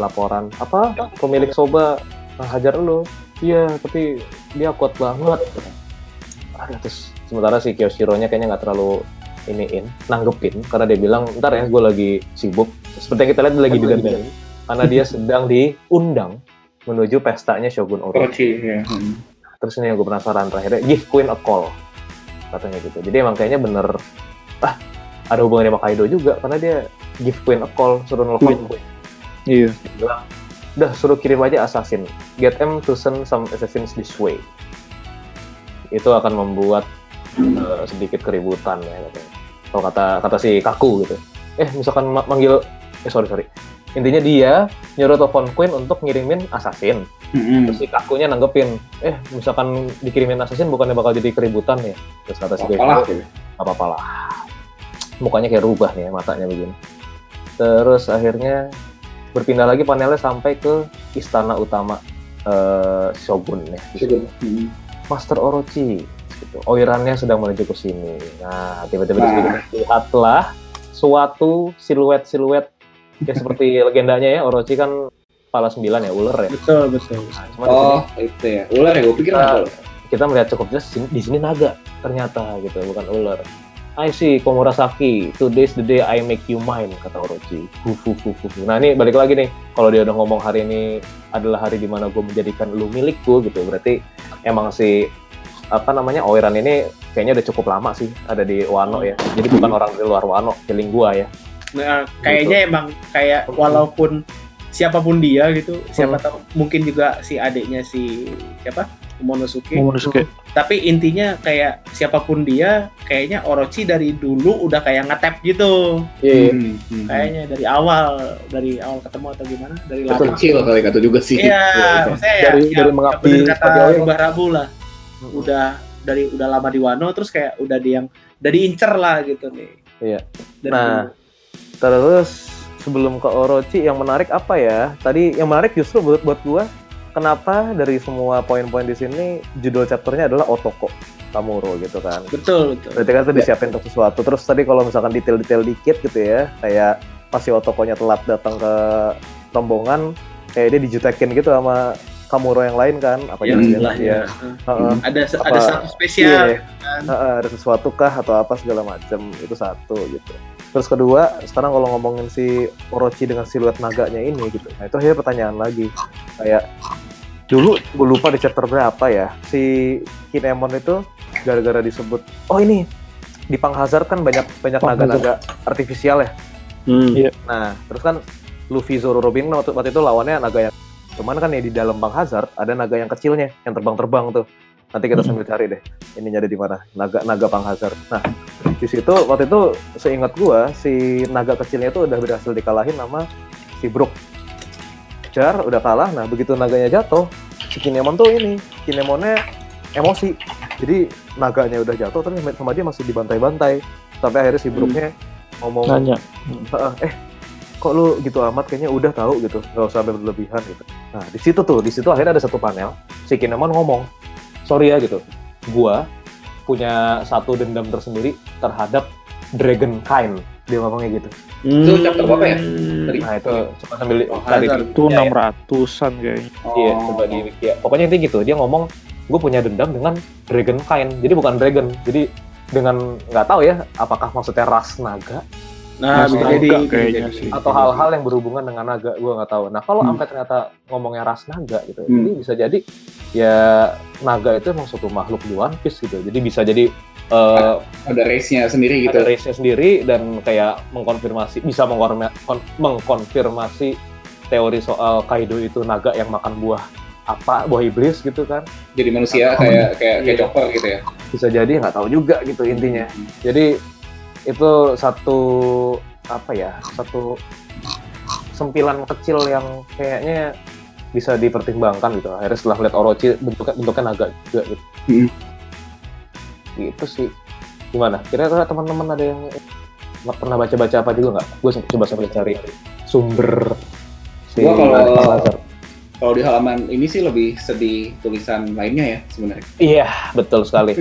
laporan. Apa? Pemilik soba hajar lu. Iya, tapi dia kuat banget. Terus sementara si Kyoshiro-nya kayaknya nggak terlalu nanggepin karena dia bilang, ntar ya gue lagi sibuk. Seperti yang kita lihat dia lagi didandanin karena dia sedang diundang menuju pestanya Shogun Orochi. Terus ini yang gue penasaran terakhirnya, give Queen a call katanya gitu. Jadi emang kayaknya bener ada hubungannya sama Kaido juga karena dia give Queen a call, suruh nelfon Queen. Iya. Dia bilang, udah suruh kirim aja assassin, get them to send some assassins this way. Itu akan membuat sedikit keributan ya katanya. Kalau kata si Kaku gitu. Misalkan manggil sorry. Intinya dia nyuruh telepon Queen untuk ngirimin assassin. Terus si Kakunya nanggepin, misalkan dikirimin assassin bukannya bakal jadi keributan ya. Terus kata si Kaku, apa-apalah. Mukanya kayak rubah nih ya, matanya begini. Terus akhirnya berpindah lagi panelnya sampai ke istana utama Shogun ya. Shogun. Master Orochi gitu. Oirannya sedang menuju ke sini. Nah, tiba-tiba di sini lihatlah suatu siluet-siluet ya seperti legendanya ya, Orochi kan kepala 9 ya, ular ya. Betul. Nah, itu ya. Ular ya, gue pikir naga. Kita melihat cukup jelas di sini naga ternyata gitu, bukan ular. I see, Komurasaki, today's the day I make you mine, kata Orochi. Nah, ini balik lagi nih. Kalau dia udah ngomong hari ini adalah hari dimana gue menjadikan lu milikku, gitu. Berarti emang si, Oiran ini kayaknya udah cukup lama sih ada di Wano ya. Jadi bukan orang dari luar Wano, feeling gua ya. Nah, kayaknya gitu. Emang kayak walaupun siapapun dia gitu, siapa tahu mungkin juga si adiknya si siapa? Momonosuke. Tapi intinya kayak siapapun dia, kayaknya Orochi dari dulu udah kayak ngetap gitu. Iya. Kayaknya dari awal ketemu atau gimana? Dari lama. Kecil kali kata juga sih. Iya, maksudnya dari mengabdi kata Mbah Rabu lah. Udah lama di Wano terus kayak udah diincer lah gitu nih. Iya. Terus sebelum ke Orochi yang menarik apa ya? Tadi yang menarik justru buat gua kenapa dari semua poin-poin di sini judul chapternya adalah Otoko Kamuro gitu kan? Betul. Berarti kan itu disiapin untuk sesuatu. Terus tadi kalau misalkan detail-detail dikit gitu ya, kayak pasti Otokonya telat datang ke rombongan, kayak dia dijutekin gitu sama Kamuro yang lain kan? Apa jelas ya? Ada satu spesial. Iya, kan? Ada sesuatu kah atau apa segala macam itu satu gitu. Terus kedua, sekarang kalau ngomongin si Orochi dengan siluet naganya ini gitu. Nah, itu akhirnya pertanyaan lagi. Kayak dulu gue lupa di chapter berapa ya. Si Kinemon itu gara-gara disebut, ini di Panghazard kan banyak naga-naga artifisial ya. Nah, terus kan Luffy, Zoro, Robin waktu itu lawannya naga yang cuman kan ya di dalam Panghazard ada naga yang kecilnya yang terbang-terbang tuh. Nanti kita sambil cari deh, ininya ada di mana, naga Panghazard. Nah, di situ waktu itu seingat gua si naga kecilnya itu udah berhasil dikalahin sama si Brook. Jar udah kalah. Nah, begitu naganya jatuh, si Kinemon tuh Kinemonnya emosi. Jadi naganya udah jatuh terus sama dia masih dibantai-bantai. Sampai akhirnya si Brooknya ngomong, nanya, kok lu gitu amat, kayaknya udah tahu gitu, nggak usah sampai berlebihan gitu. Nah, di situ akhirnya ada satu panel si Kinemon ngomong, sorry ya gitu, gua punya satu dendam tersendiri terhadap dragon kind. Dia ngomongnya gitu. Itu chapter berapa ya? Nah itu coba sambil cari itu 600-an kayaknya. Iya, coba di wiki. Pokoknya intinya gitu, dia ngomong gue punya dendam dengan dragon kind. Jadi bukan dragon. Jadi dengan nggak tahu ya apakah maksudnya ras naga? Nah, bisa jadi kayaknya sih. Atau hal-hal yang berhubungan dengan naga, gue nggak tahu. Nah, kalau sampai ternyata ngomongnya ras naga gitu. Jadi bisa jadi ya naga itu emang suatu makhluk di One Piece gitu. Jadi bisa jadi ada race-nya sendiri gitu. Ada race-nya sendiri dan kayak mengkonfirmasi, bisa mengkonfirmasi teori soal Kaido itu naga yang makan buah apa, buah iblis gitu kan. Jadi manusia kayak Chopper gitu ya. Bisa jadi nggak tahu juga gitu intinya. Jadi itu satu apa ya, satu sentilan kecil yang kayaknya bisa dipertimbangkan gitu. Akhirnya setelah lihat Orochi bentuknya naga juga gitu. Gitu sih. Gimana? Kira-kira teman-teman ada yang pernah baca-baca apa juga nggak? Gue coba sambil cari sumber si Lazar. Kalau di halaman ini sih lebih sedih tulisan lainnya ya sebenarnya. Iya, betul sekali.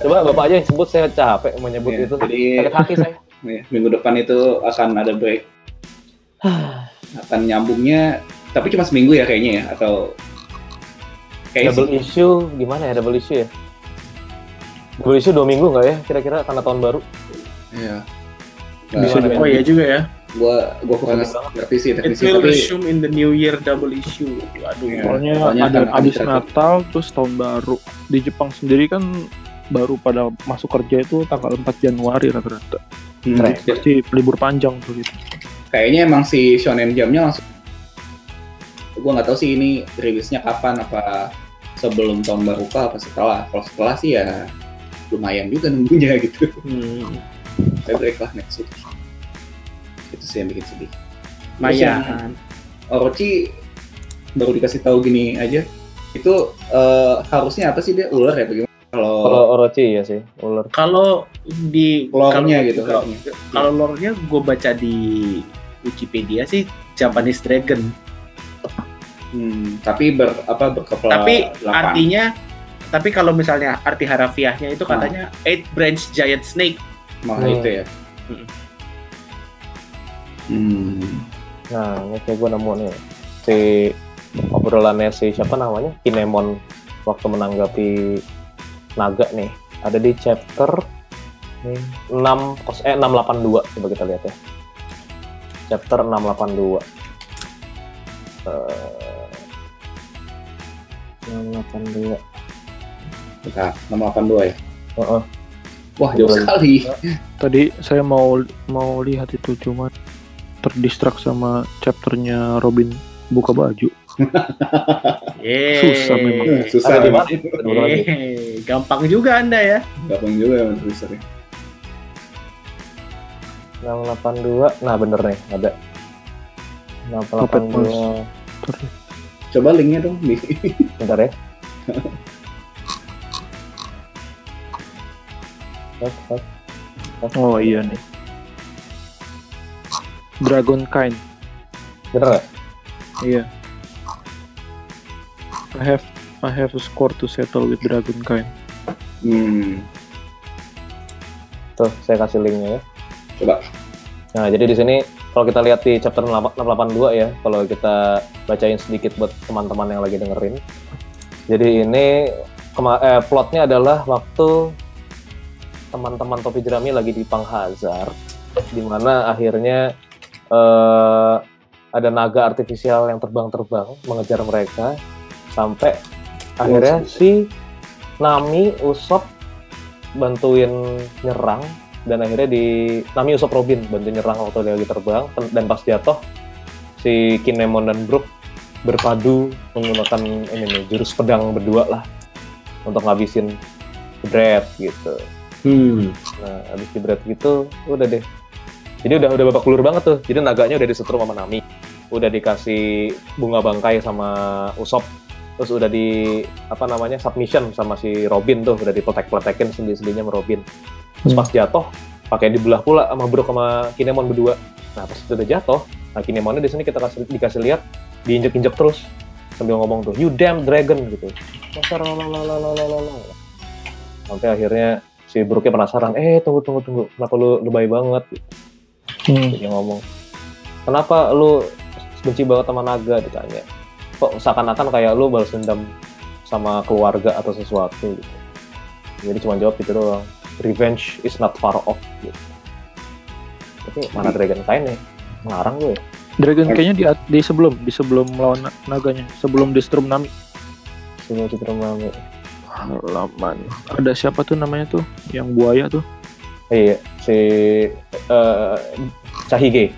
Coba Bapak aja yang sebut, saya capek menyebut itu. Sakit hati saya. Minggu depan itu akan ada break. Akan nyambungnya, tapi cuma seminggu ya kayaknya ya? Atau kayak double issue, gimana ya double issue ya? Double issue 2 minggu nggak ya? Kira-kira karena tahun baru. Iya. Oh iya juga ya. Gua kurang ngerti sih teknisnya. It will resume in the new year, double issue. Aduh, soalnya ada abis Natal terus tahun baru. Di Jepang sendiri kan baru pada masuk kerja itu tanggal 4 Januari rata-rata. Pasti libur panjang tuh gitu. Kayaknya emang si Shonen Jump-nya langsung. Gua nggak tahu sih ini rilisnya kapan, apa sebelum tahun baru kah apa setelah. Kalau setelah sih ya lumayan juga nunggunya gitu. Saya break lah next week. Itu sih yang bikin sedih. Mayan. Orochi baru dikasih tahu gini aja. Itu harusnya apa sih, dia ular ya bagaimana? Kalau Orochi ya sih, ular. Kalau di lore-nya gitu. Kalau lore-nya gue baca di Wikipedia sih Japanese Dragon. Tapi berkepala tapi 8. Artinya, tapi kalau misalnya arti harafiahnya itu katanya 8 branch giant snake. Itu ya. Nah, ini kayak gue nemu nih si obrolannya si siapa namanya Kinemon waktu menanggapi naga nih, ada di chapter 682, coba kita lihat ya, chapter 682 682 ya. Wah, jauh sekali. Tadi saya mau lihat itu cuma terdistrak sama chapternya Robin buka baju. Susah memang. Susah memang. Gampang juga Anda ya. Gampang juga yang terdistrak. 682. Nah, bener nih, ada. 682. Coba linknya dong. Bentar ya. Oh iya nih, Dragon Kind. Bener gak? Iya. I have a score to settle with Dragon Kind. Tuh, saya kasih linknya ya. Coba. Nah, jadi di sini kalau kita lihat di chapter 682 ya, kalau kita bacain sedikit buat teman-teman yang lagi dengerin. Jadi ini plotnya adalah waktu teman-teman Topi Jerami lagi di Panghazard, di mana akhirnya ada naga artifisial yang terbang-terbang mengejar mereka sampai akhirnya si Nami Usop bantuin nyerang, dan akhirnya di Nami Usop Robin bantuin nyerang waktu dia lagi terbang, dan pas jatuh si Kinemon dan Brook berpadu menggunakan jurus pedang berdua lah untuk ngabisin Dread gitu. Nah, habis dibret gitu, udah deh. Jadi udah babak belur banget tuh. Jadi naganya udah disetrum sama Nami, udah dikasih bunga bangkai sama Usop, terus udah di submission sama si Robin tuh, udah dipletek-pletekin sendi-sendinya sama Robin. Terus pas jatuh, pakai dibelah pula sama Brook sama Kinemon berdua. Nah, pas udah jatuh, nah Kinemonnya di sini kita dikasih lihat diinjek-injek terus sambil ngomong tuh, "You damn dragon" gitu. Sampai akhirnya si Brooknya penasaran, tunggu, kenapa lu baik banget? Dia ngomong, kenapa lu benci banget sama naga? Ditanya, kok seakan-akan kayak lu balas dendam sama keluarga atau sesuatu gitu. Jadi cuma jawab gitu doang, revenge is not far off gitu. Tapi mana Dragon Kain ya? Ngarang gue ya? Dragon Kainnya di sebelum lawan naganya, sebelum Distrum Nami. Sebelum Distrum Nami. Laman. Ada siapa tuh namanya tuh? Yang buaya tuh? Iya, si Chahige.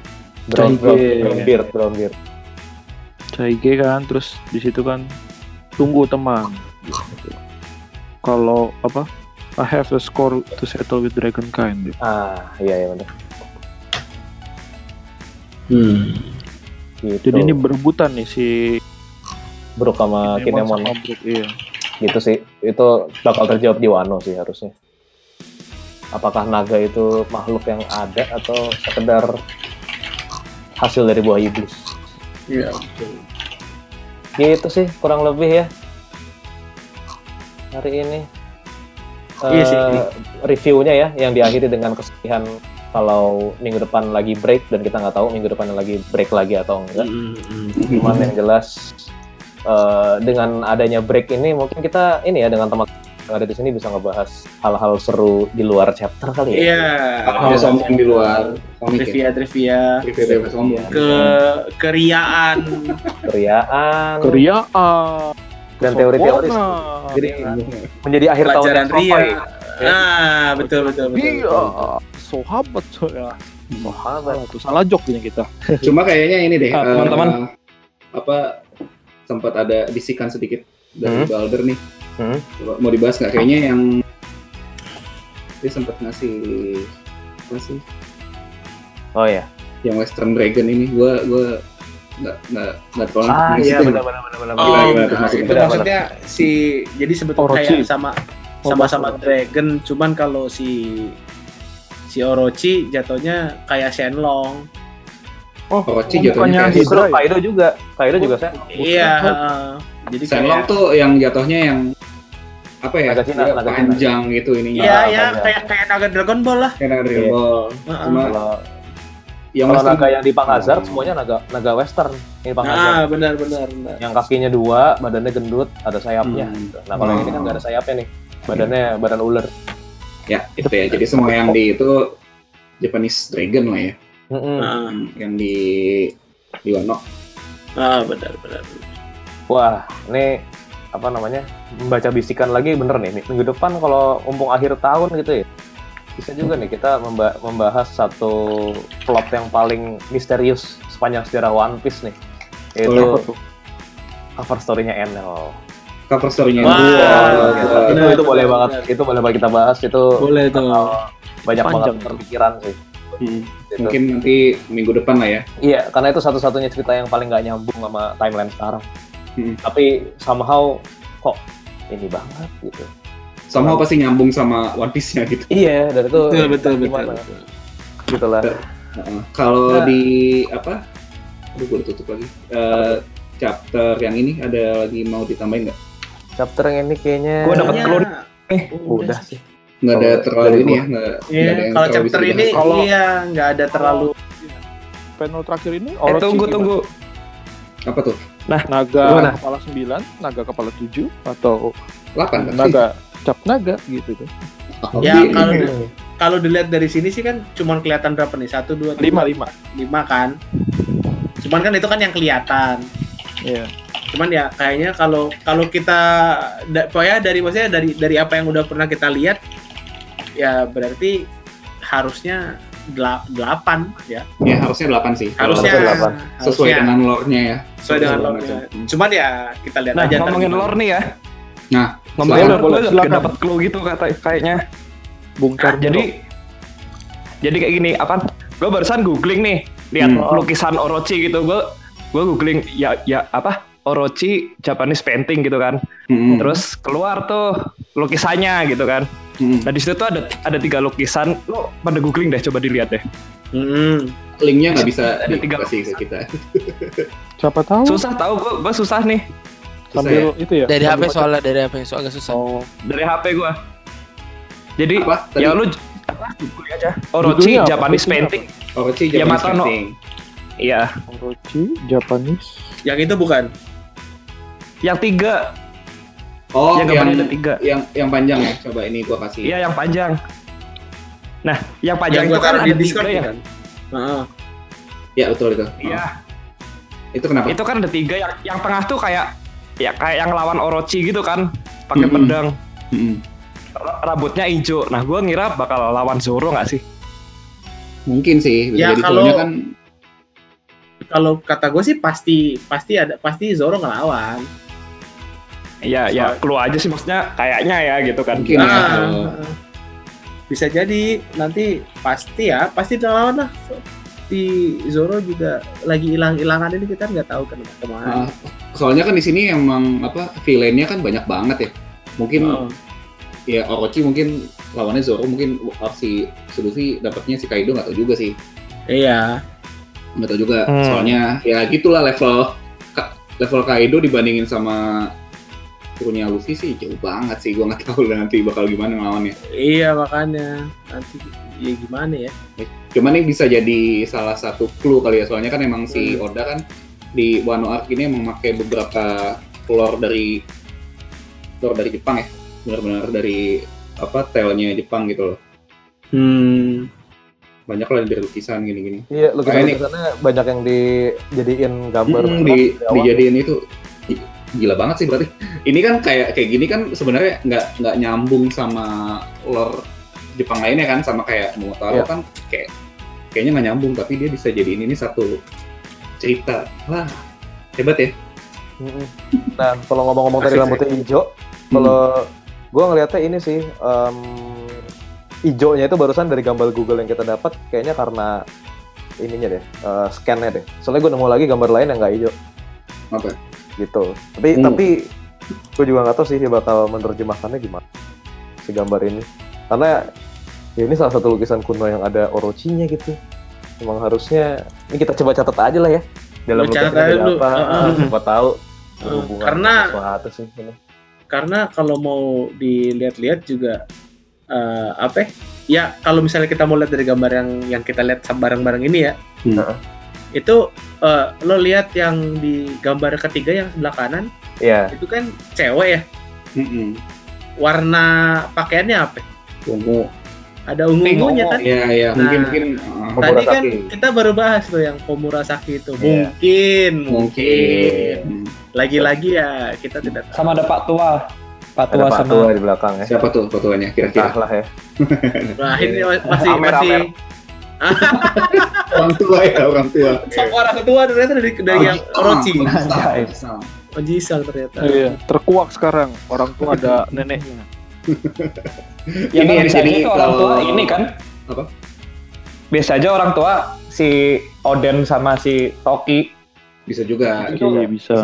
Brownbeard. Chahige kan, terus di situ kan tunggu teman. Kalau apa? I have a score to settle with Dragonkind. Ah, iya benar. Gitu. Jadi ini berebutan nih si Brook sama Kinemon. Iya. Gitu sih, itu bakal terjawab di Wano sih harusnya. Apakah naga itu makhluk yang ada atau sekedar hasil dari buah iblis? Iya, betul. Gitu sih, kurang lebih ya hari ini. Iya sih. Reviewnya ya, yang diakhiri dengan kesedihan kalau minggu depan lagi break, dan kita nggak tahu minggu depan lagi break lagi atau enggak. Cuman yang jelas dengan adanya break ini mungkin kita ini ya dengan teman yang ada di sini bisa ngebahas hal-hal seru di luar chapter kali ya. Iya. Hal-hal sombong di luar. Trivia sombong. Keriaan. Dan teori-teori. Menjadi akhir tahun yang sopan. Nah, betul. Iya. Sahabat. Salah jok punya kita. Cuma kayaknya ini deh. Teman-teman. Sempat ada bisikan sedikit dari Balder nih. Coba mau dibahas nggak? Kayaknya yang dia sempat ngasih. Oh ya. Yang Western Dragon ini, gue nggak terlalu. Ah iya benar. Itu maksudnya si jadi sebetulnya kayak sama Dragon, cuman kalau si Orochi jatuhnya kayak Shenlong. Orochi jatuhnya kayak Hydra. Kaido juga Shenlong. Iya. Jadi Shenlong tuh yang jatuhnya yang apa ya? Naga panjang Cina. Gitu ininya. Iya, kayak naga Dragon Ball lah. Kayak naga Dragon Ball. Cuma yang Western, naga yang di Panghazard semuanya naga Western. Ini Panghazard. Ah, benar. Yang kakinya dua, badannya gendut, ada sayapnya. Nah, kalau ini kan nggak ada sayapnya nih. Badannya badan ular. Ya, itu ya. Jadi semua yang di itu Japanese Dragon lah ya. Yang di Wano. Ah, benar. Wah, ini apa namanya? Membaca bisikan lagi bener nih. Minggu depan kalau mumpung akhir tahun gitu ya. Bisa juga nih kita membahas satu plot yang paling misterius sepanjang sejarah One Piece nih. Yaitu cover story-nya Enel. Cover story-nya gitu. Itu boleh banget. Itu boleh banget kita bahas. Itu boleh banyak banget terpikiran sih. Mungkin nanti minggu depan lah ya. Iya, karena itu satu-satunya cerita yang paling nggak nyambung sama timeline sekarang. Tapi somehow kok ini banget gitu. Somehow pasti nyambung sama One Piece-nya gitu. Iya, dan itu betul. Gitulah. Kalau di apa? Aduh, gue tutup lagi. Chapter yang ini ada lagi mau ditambahin nggak? Chapter yang ini kayaknya. Gue dapat keluar. Udah sih. Nggak ada terlalu ini ya. Nggak ada yang kalau chapter ini nggak ada terlalu. Panel terakhir ini. Tunggu. Apa tuh? Nah, naga kepala 9, naga kepala 7 atau 8 naga cap naga gitu tuh. Ya kalau dilihat dari sini sih kan cuman kelihatan berapa nih? 1 2 3 5 kan. Cuman kan itu kan yang kelihatan. Iya. Cuman ya kayaknya kalau kita pokoknya dari apa yang udah pernah kita lihat ya berarti harusnya 8 ya. Ya harusnya 8 sih. Harusnya 8. Sesuai dengan lore-nya ya. Sesuai dengan lore-nya. Cuman ya kita lihat aja. Nah, ngomongin lore nih ya. Nah, boleh dapat clue gitu kayaknya. Bungkar. Jadi kayak gini, apa? Gue barusan googling nih, lihat lukisan Orochi gitu. Gue googling ya apa? Orochi Japanese painting gitu kan. Terus keluar tuh lukisannya gitu kan. Nah di situ tuh ada 3 lukisan. Lo pada googling deh, coba dilihat deh. Linknya nggak bisa dikasih ke kita. Siapa tahu? Susah tahu, gue susah nih. Sambil ya? Itu ya. Dari HP soalnya agak susah. Dari HP gue. Jadi ya lu Google aja Orochi Japanese painting. Orochi Japanese painting. Iya. Orochi Japanese. Yang itu bukan? Yang tiga. Oh, yang panjang ya. Coba ini gua kasih. Iya, yang panjang. Nah, yang panjang yang itu kan ada di Discord kan. Heeh. Iya, betul itu. Iya. Itu kenapa? Itu kan ada tiga, yang tengah tuh kayak ya kayak yang lawan Orochi gitu kan, pakai pedang. Rambutnya hijau. Nah, gue ngira bakal lawan Zoro nggak sih? Mungkin sih. Ya kalau kata gue sih pasti Zoro ngelawan. Iya, ya keluar aja sih maksudnya kayaknya ya gitu kan. Mungkin ya. Bisa jadi nanti pasti ngelawan lah. Di Zoro juga lagi hilang-hilangan ini kita nggak tahu kan kemana. Soalnya kan di sini emang villainnya kan banyak banget ya. Mungkin ya Orochi mungkin lawannya Zoro, mungkin si solusi dapatnya si Kaido nggak tahu juga sih. Iya. Nggak tahu juga. Soalnya ya gitulah level Kaido dibandingin sama punya Luffy sih jauh banget sih. Gua nggak tahu nanti bakal gimana ngelawannya. Iya makanya nanti. Ya gimana ya? Cuman ini bisa jadi salah satu clue kali ya, soalnya kan emang si Oda kan di Wano Arc ini emang pakai beberapa lore dari Jepang ya, benar-benar dari tale-nya Jepang gitu loh. Banyak lah dari lukisan gini-gini. Iya, lukisan-lukisannya banyak yang dijadiin gambar. Dijadiin itu gila banget sih berarti. Ini kan kayak gini kan sebenarnya nggak nyambung sama lore Jepang lainnya kan, sama kayak Momotaro kan kayaknya nggak nyambung, tapi dia bisa jadi ini satu cerita. Wah, hebat ya. Nah, kalau ngomong-ngomong tadi rambutnya hijau, kalau gue ngeliatnya ini sih hijaunya itu barusan dari gambar Google yang kita dapat, kayaknya karena ininya deh, scan-nya deh. Soalnya gue nemu lagi gambar lain yang nggak hijau. Apa? Gitu. Tapi gue juga nggak tahu sih dia bakal menerjemahkannya gimana si gambar ini. Karena ya ini salah satu lukisan kuno yang ada Orochinya gitu. Emang harusnya ini kita coba catat aja lah ya. Dalam lukisan ada apa? Coba tahu hubungan sesuatu sih. Karena kalau mau dilihat-lihat juga ya kalau misalnya kita mau lihat dari gambar yang kita lihat bareng-bareng ini ya. Itu lo lihat yang di gambar ketiga yang sebelah kanan. Iya. Itu kan cewek ya. Warna pakaiannya apa? Ungu. Ada ungu-ungunya kan? Iya, iya. Nah, mungkin tadi kan kita baru bahas tuh yang Komurasaki itu. Mungkin. Lagi-lagi ya kita tidak tahu. Sama ada Pak Tua. Pak Tua di belakang ya. Siapa tuh Pak Tuanya kira-kira? Entahlah ya. Nah, ini masih orang tua. Sok orang ketua ternyata dari yang Orochi. Ojisang ternyata. Iya, terkuak sekarang. Orang tua ada neneknya. Ya ini biasanya itu orang tua ini kan apa? Biasa aja orang tua si Oden sama si Toki. Bisa juga. Iya bisa.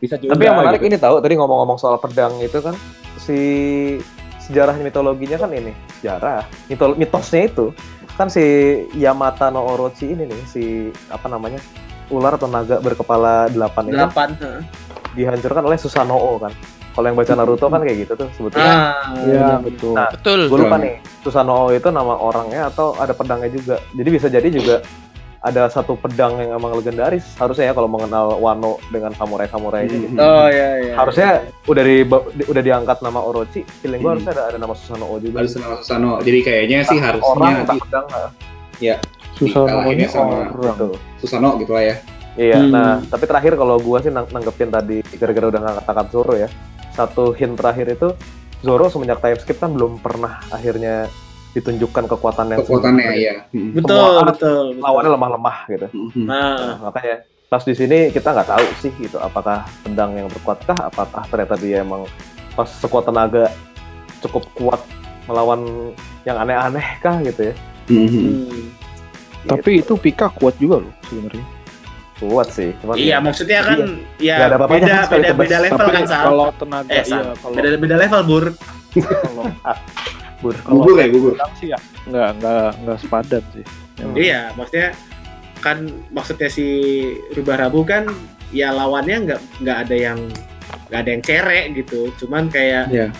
Bisa juga. Tapi yang menarik ini tahu tadi ngomong-ngomong soal pedang itu kan si sejarah mitologinya kan ini. Sejarah mitosnya itu kan si Yamata no Orochi ini nih si ular atau naga berkepala 8 ini. 8, heeh. Dihancurkan oleh Susanoo kan. Kalau yang baca Naruto kan kayak gitu tuh sebetulnya. Iya betul. Nah, gue lupa nih Susanoo itu nama orangnya atau ada pedangnya juga. Jadi bisa jadi juga ada satu pedang yang emang legendaris. Harusnya ya kalau mengenal Wano dengan samurai-samurai gitu. Oh iya. Harusnya udah diangkat nama Orochi. Feeling gue harusnya ada nama Susanoo juga. Ada nama Susanoo. Jadi kayaknya sih harusnya orang tak pedang lah. Iya. Susanoo ini sama orang. Susanoo gitu lah ya. Iya. Nah tapi terakhir kalau gue sih nanggepin tadi gara-gara udah ngangkat Zoro ya. Satu hint terakhir itu Zoro semenjak time skip kan belum pernah akhirnya ditunjukkan kekuatannya ya. Betul. Lawannya lemah-lemah gitu. Nah, makanya pas di sini kita nggak tahu sih gitu apakah pedang yang berkuatkah, apakah ternyata dia emang pas sekuat tenaga cukup kuat melawan yang aneh-aneh kah gitu ya. Gitu. Tapi itu Pika kuat juga loh sebenarnya. Kuat sih. Iya, maksudnya kan ya beda level kan sama. Kalau tenaga beda level gugur. Sih ya. Enggak sepadan sih. Iya, maksudnya kan si Rubah Rabu kan ya lawannya enggak ada yang cerek gitu. Cuman kayak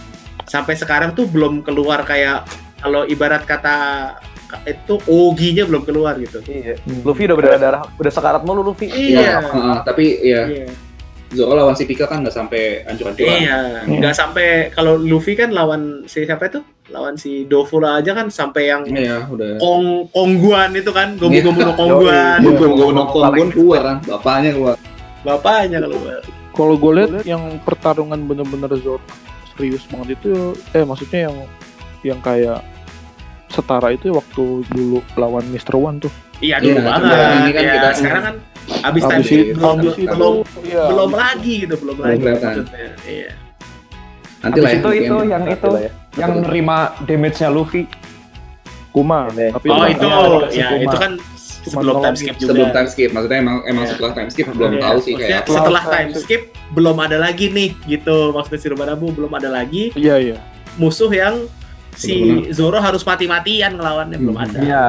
sampai sekarang tuh belum keluar kayak kalau ibarat kata itu OG-nya belum keluar gitu. Iya. Luffy udah berdarah, udah sekarat mulu Luffy. Iya. Tapi ya. Iya. Zoro lawan si Pika kan nggak sampai hancur-hancuran. Iya, nggak sampai. Kalau Luffy kan lawan si siapa itu? Lawan si Dofula aja kan sampai yang Kongguan itu kan, Gomu-Gomu no Kongguan. Gomu-Gomu no Kongguan keluar kan, bapaknya keluar. Bapaknya keluar. Kalau gue lihat yang pertarungan bener-bener Zoro serius banget itu, maksudnya yang kayak setara itu waktu dulu lawan Mr. One tuh. Iya dulu banget. Kan kita sekarang kan abis itu belum lagi gitu, belum lagi maksudnya. Iya. Nanti lah yang nerima damage-nya Luffy Kuma. Tapi itu kan sebelum time skip juga. Sebelum time skip maksudnya emang setelah time skip belum tahu sih kayak. Setelah time skip belum ada lagi nih gitu. Maksudnya si Robarabu belum ada lagi. Iya. Musuh yang si Zoro harus mati-matian ngelawannya belum ada. Iya.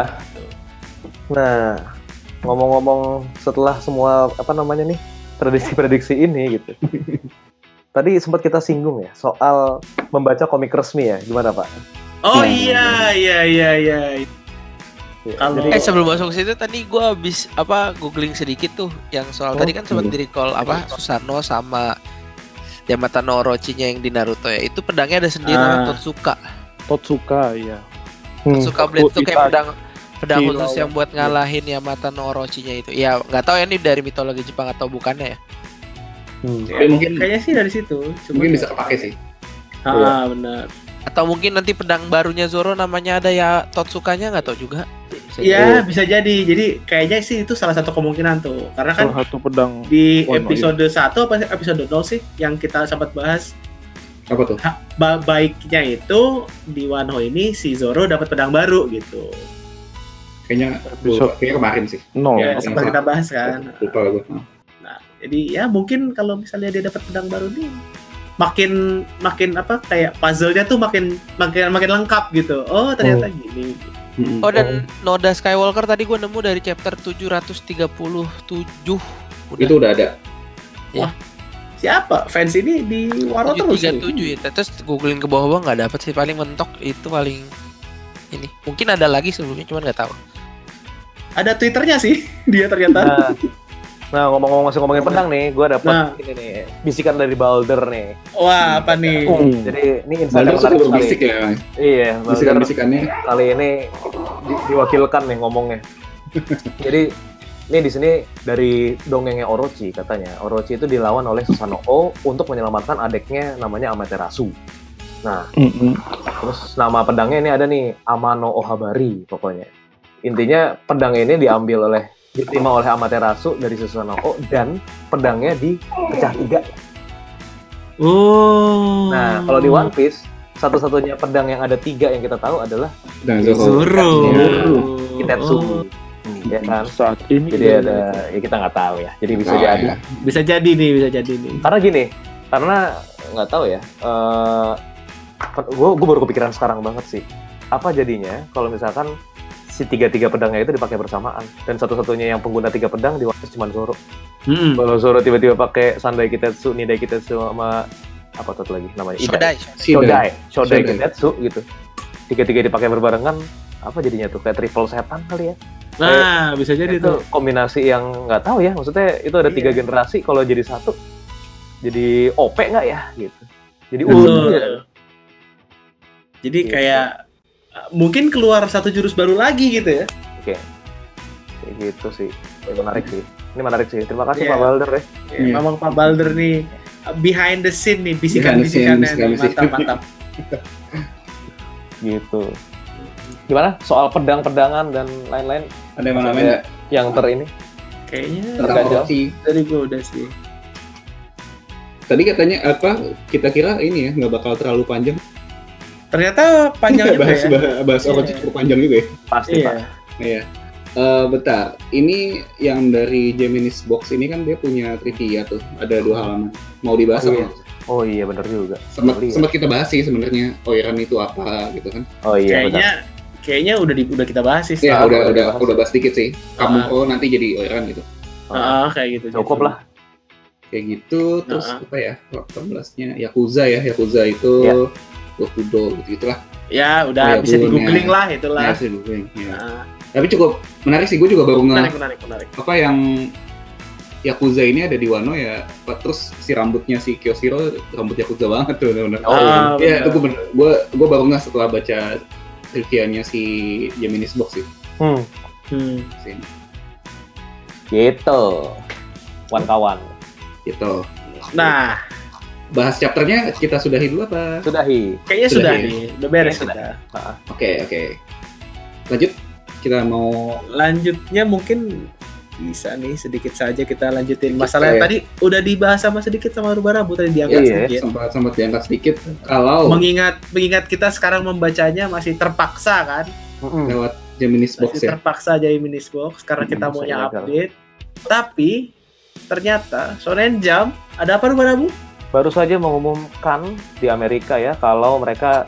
Nah, ngomong-ngomong setelah semua prediksi-prediksi ini gitu. Tadi sempat kita singgung ya soal membaca komik resmi ya, gimana Pak? Oh iya. Sebelum masuk situ tadi gue habis googling sedikit tuh yang soal tadi kan sempat di-recall Susanoo sama Yamata no Orochi-nya yang di Naruto ya. Itu pedangnya ada sendiri Totsuka iya. Totsuka Blade itu kayak pedang khusus yang buat ngalahin Yamata no Orochi-nya itu. Ya nggak tahu ya ini dari mitologi Jepang atau bukannya ya. Tapi mungkin kayaknya sih dari situ. Mungkin bisa kepake sih. Benar. Atau mungkin nanti pedang barunya Zoro namanya ada ya Totsukanya, nggak tahu juga. Iya bisa jadi. Jadi kayaknya sih itu salah satu kemungkinan tuh. Karena kan pedang di episode 1 apa episode 0 sih yang kita sempat bahas. Apa tuh? Baiknya itu di Wano ini si Zoro dapat pedang baru gitu. Kayaknya kemarin sih. Sempat kita bahas kan. Lupa gue. Nah, jadi ya mungkin kalau misalnya dia dapat pedang baru nih makin kayak puzzle-nya tuh makin lengkap gitu. Oh, ternyata gini. Oh, dan Noda Skywalker tadi gue nemu dari chapter 737. Itu udah ada. Wah. Siapa fans ini di Wano terus? 737 ya. Terus googling ke bawah enggak dapat sih, paling mentok itu paling ini. Mungkin ada lagi sebelumnya cuman nggak tahu. Ada Twitternya sih dia ternyata. Nah ngomong-ngomong masih ngomongin pedang nih, gue dapat ini nih bisikan dari Balder nih. Wah apa nih? Jadi ini insider menarik sekali. Bisik ya. Iya. Bisikannya kali ini diwakilkan nih ngomongnya. Jadi ini di sini dari dongengnya Orochi katanya. Orochi itu dilawan oleh Susanoo untuk menyelamatkan adiknya namanya Amaterasu. Nah, terus nama pedangnya ini ada nih Ame-no-Habakiri pokoknya. Intinya pedang ini diterima oleh Amaterasu dari Susanoo dan pedangnya dipecah 3. Oh. Nah, kalau di One Piece satu-satunya pedang yang ada 3 yang kita tahu adalah Zoro. Kitetsu. Ya kan? Saat ini jadi ada ya kita nggak tahu ya. Jadi bisa jadi. Ya. Bisa jadi nih. Karena nggak tahu ya. Gue baru kepikiran sekarang banget sih. Apa jadinya kalau misalkan si 3 pedangnya itu dipakai bersamaan dan satu-satunya yang pengguna 3 pedang di One Piece cuma Zoro. Kalau Zoro tiba-tiba pakai Sandai Kitetsu, Nidai Kitetsu sama apa satu lagi namanya? Shodai Kitetsu gitu. 3 dipakai berbarengan, apa jadinya tuh kayak triple setan kali ya? Nah, kayak bisa jadi tuh kombinasi yang nggak tahu ya. Maksudnya itu ada 3 generasi, kalau jadi satu jadi OP nggak ya gitu. Jadi jadi kayak mungkin keluar satu jurus baru lagi gitu ya. Oke. Kayak gitu sih. Ini menarik sih. Terima kasih Pak Balder ya. Memang Pak Balder nih behind the scene nih bisikan-bisikannya mantap-mantap. Gitu. Gimana soal pedang-pedangan dan lain-lain? Ada yang namanya yang ini? Kayaknya terganjal dari gue udah sih. Tadi katanya kita kira ini ya nggak bakal terlalu panjang. Ternyata panjang juga ya. Bahas Orochi cukup panjang juga ya. Pasti Pak. Iya. Bentar. Ini yang dari Jaminis Box ini kan dia punya trivia tuh. Ada 2 halaman. Mau dibahas apa? Oh iya benar juga. Sempat kita bahas sih sebenarnya Oiran itu apa gitu kan. Oh iya. Kayaknya udah kita bahas sih. Iya udah bahas dikit sih. Kamu nanti jadi Oiran gitu. Kayak gitu. Cukup lah. Kayak gitu terus apa ya? 18-nya Yakuza ya. Yakuza itu Gokudo gitu lah. Ya udah bisa di googling lah itulah. Ya, bisa di googling. Ya. Nah. Tapi cukup menarik sih, gue juga baru menarik. Apa yang Yakuza ini ada di Wano ya, terus si rambutnya si Kyoshiro rambut Yakuza banget tuh benar-benar. Oh, iya, itu gue baru nggak setelah baca trivianya si Jaminis Box sih. Gitu, kawan-kawan. Gitu. Nah, bahas chapternya kita sudahi dulu apa? Sudahi. Kayaknya sudahi. Udah beres sudah. Oke. Lanjut, kita mau lanjutnya mungkin. Bisa nih sedikit saja kita lanjutin masalah yang tadi udah dibahas sama Rubarabu tadi diangkat sedikit. Sempat diangkat sedikit. Kalau mengingat kita sekarang membacanya masih terpaksa kan? Lewat Jaminis Box masih ya. Terpaksa Jaminis Box karena kita maunya update. Tapi ternyata Shonen Jump ada apa Rubarabu? Baru saja mengumumkan di Amerika ya kalau mereka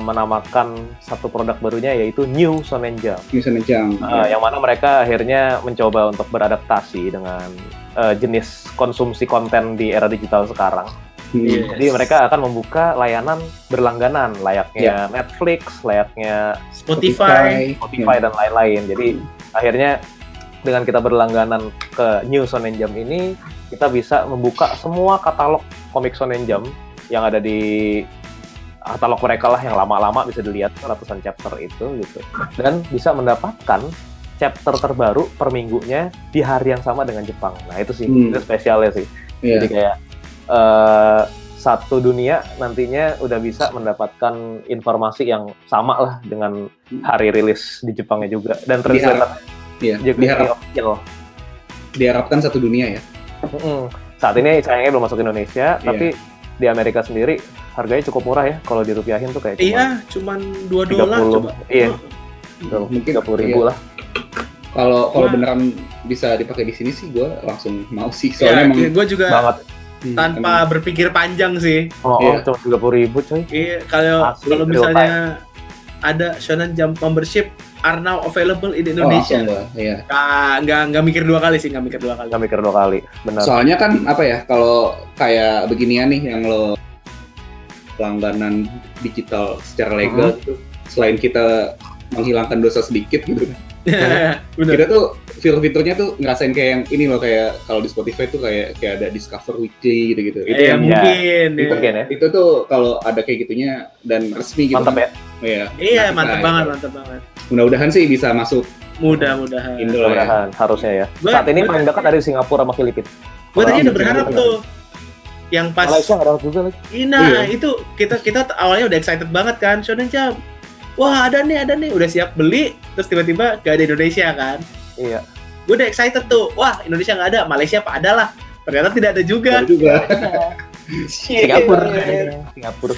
menamakan satu produk barunya yaitu New Shonen Jump. Yang mana mereka akhirnya mencoba untuk beradaptasi dengan jenis konsumsi konten di era digital sekarang. Yes. Jadi mereka akan membuka layanan berlangganan layaknya Netflix, layaknya Spotify dan lain-lain. Jadi akhirnya dengan kita berlangganan ke New Shonen Jump ini, kita bisa membuka semua katalog komik Shonen Jump yang ada di katalog mereka lah, yang lama-lama bisa dilihat ratusan chapter itu gitu, dan bisa mendapatkan chapter terbaru per minggunya di hari yang sama dengan Jepang. Nah itu sih itu spesialnya sih. Jadi kayak satu dunia nantinya udah bisa mendapatkan informasi yang sama lah dengan hari rilis di Jepangnya juga, dan ternyata diharapkan satu dunia ya. Saat ini sayangnya belum masuk Indonesia, tapi di Amerika sendiri harganya cukup murah ya, kalau dirupiahin tuh kayak cuman $2 coba. Iya. Mungkin $30,000 lah. Kalau beneran bisa dipakai di sini sih gue langsung mau sih. Soalnya emang gue juga banget tanpa berpikir panjang sih. Cuma $30,000 coy. Iya, kalau misalnya ada Shonen Jump membership are now available in Indonesia. Nggak mikir dua kali sih, benar. Soalnya kan apa ya, kalau kayak beginian nih yang lo langganan digital secara legal gitu, selain kita menghilangkan dosa sedikit gitu kan. Kita tuh fitur-fiturnya tuh ngerasain kayak yang ini loh, kayak kalau di Spotify tuh kayak ada Discover Weekly gitu-gitu. Itu yang mungkin. Itu tuh kalau ada kayak gitunya dan resmi gitu. Mantap kan? Mantap banget. Mudah-mudahan sih bisa masuk. Mudah-mudahan harusnya ya. Saat ini paling dekat dari Singapura sama Filipina. Gue tadi udah berharap tuh yang pas. Itu kita awalnya udah excited banget kan, Shonen Jump. Wah, ada nih, udah siap beli, terus tiba-tiba gak ada Indonesia kan? Iya. Gue udah excited tuh, wah Indonesia gak ada, Malaysia apa ada lah. Ternyata tidak ada juga. Singapura,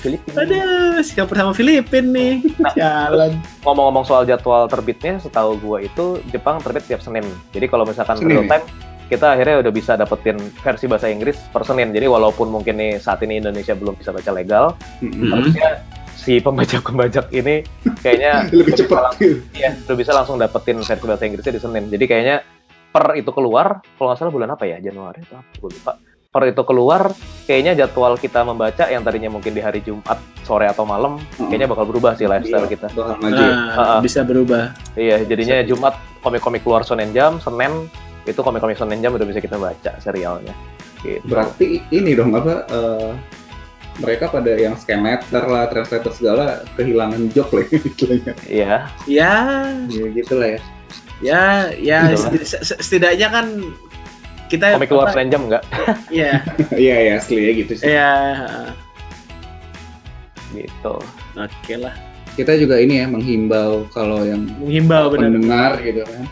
Filipina. Aduh, Singapura sama Filipina nih. Jalan. Ngomong-ngomong soal jadwal terbitnya, setahu gue itu Jepang terbit tiap Senin. Jadi kalau misalkan real time, kita akhirnya udah bisa dapetin versi bahasa Inggris per Senin. Jadi walaupun mungkin nih saat ini Indonesia belum bisa baca legal, harusnya si pembajak-pembajak ini kayaknya lebih cepat. Udah bisa langsung dapetin versi bahasa Inggrisnya di Senin. Jadi kayaknya per itu keluar, kalau nggak salah bulan apa ya, Januari atau apa, gue lupa. Per itu keluar, kayaknya jadwal kita membaca yang tadinya mungkin di hari Jumat sore atau malam, kayaknya bakal berubah sih lifestyle kita. Bisa berubah. Iya, jadinya Jumat komik-komik keluar Shonen Jump, Senin itu komik-komik Shonen Jump udah bisa kita baca serialnya. Gitu. Berarti ini dong apa? Mereka pada yang scan letter lah, translator segala kehilangan job lah istilahnya. Iya. Gitu lah ya. Setidaknya kan kita komik keluar Shonen Jump enggak? Iya, aslinya gitu sih. Iya. Gitu. Oke lah. Kita juga ini ya menghimbau kalau yang mendengar gitu kan.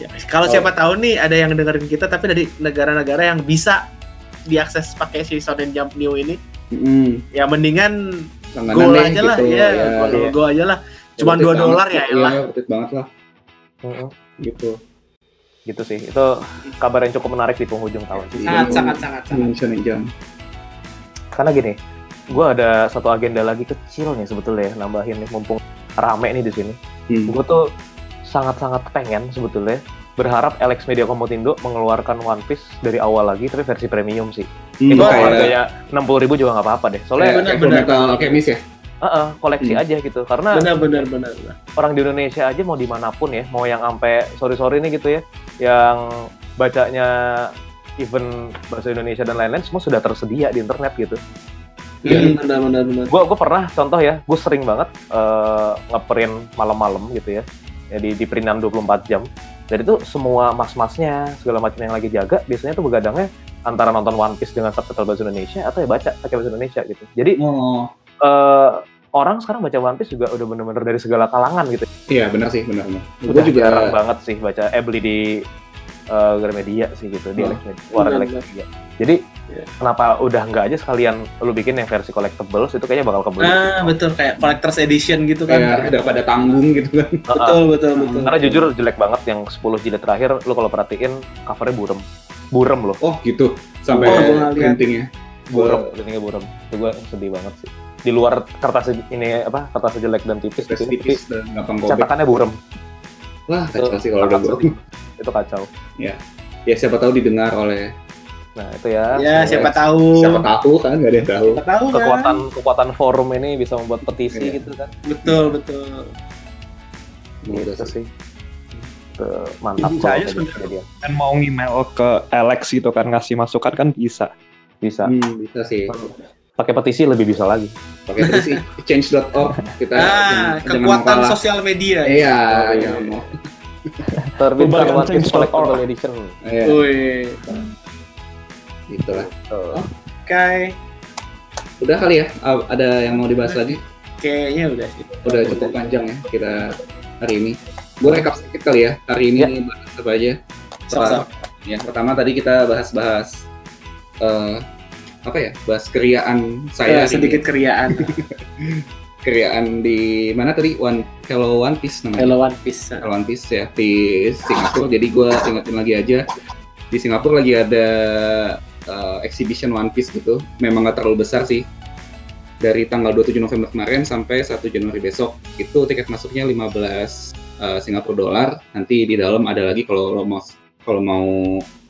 Ya, kalau siapa tahu nih ada yang dengerin kita tapi dari negara-negara yang bisa diakses pakai si Shonen Jump New ini. Ya mendingan go aja gitu, lah go aja lah. Cuman $2 ya elah. Betul banget lah. Gitu sih. Itu kabar yang cukup menarik di penghujung tahun. Sangat. Shonen Jump. Karena gini, gue ada satu agenda lagi kecil nih sebetulnya, nambahin nih mumpung rame nih di sini. Gue tuh sangat-sangat pengen sebetulnya, berharap Elex Media Komputindo mengeluarkan One Piece dari awal lagi, tapi versi premium sih. Itu harganya 60.000 juga nggak apa-apa deh. Soalnya Full Metal Alchemist ya? koleksi aja gitu, karena benar orang di Indonesia aja mau dimanapun ya, mau yang sampai sorry nih gitu ya, yang bacanya even bahasa Indonesia dan lain-lain semua sudah tersedia di internet gitu. Iya, benar. Gue pernah contoh ya, gue sering banget nge-print malam-malam gitu ya, jadi di printan 24 jam. Jadi tuh semua mas-masnya segala macam yang lagi jaga biasanya tuh begadangnya antara nonton One Piece dengan subtitle bahasa Indonesia atau ya baca pakai bahasa Indonesia gitu. Jadi orang sekarang baca One Piece juga udah bener-bener dari segala kalangan gitu. Iya benar sih, benar. Gue juga jarang banget sih baca beli di Gramedia sih gitu, di Elex Media, luar Elex Media. Jadi kenapa udah enggak aja sekalian lu bikin yang versi collectibles, itu kayaknya bakal kebeli. Ah, betul, kayak collector's edition gitu kan. Ada pada tanggung gitu kan. Betul. Karena jujur jelek banget yang 10 jilid terakhir, lu kalau perhatiin covernya burem loh. Oh, gitu. Sampai printingnya. Burem. Itu gua sedih banget sih. Di luar kertas ini apa? Kertas jelek dan tipis gitu. Tipis dan gampang robek. Catatannya burem. Wah, kacau sih kalau udah burem. Itu kacau. Ya. Ya siapa tahu didengar oleh siapa tahu kan, nggak ada yang tahu. Kekuatan forum ini bisa membuat petisi gitu kan. Betul. Gitu sih. Mantap banget dia. Dan mau email ke Elex gitu kan, ngasih masukan kan bisa. Bisa sih. Pakai petisi lebih bisa lagi. Pakai petisi change.org kita. Kekuatan sosial media. Iya, mau. Terbitkan One Piece Collectible Edition. Wih. Itulah. Okay. Udah kali ya? Ada yang mau dibahas lagi? Kayaknya udah sih. Udah cukup panjang ya kita hari ini. Gue rekap sedikit kali ya. Hari ini bahas apa aja? Pertama tadi kita bahas bahas keriaan saya. Sedikit keriaan. Keriaan di mana tadi? Hello One Piece namanya. Hello One Piece ya, di Singapura. Jadi gue ingetin lagi aja. Di Singapura lagi ada exhibition One Piece gitu, memang nggak terlalu besar sih. Dari tanggal 27 November kemarin sampai 1 Januari besok, itu tiket masuknya $15, nanti di dalam ada lagi kalau lo mau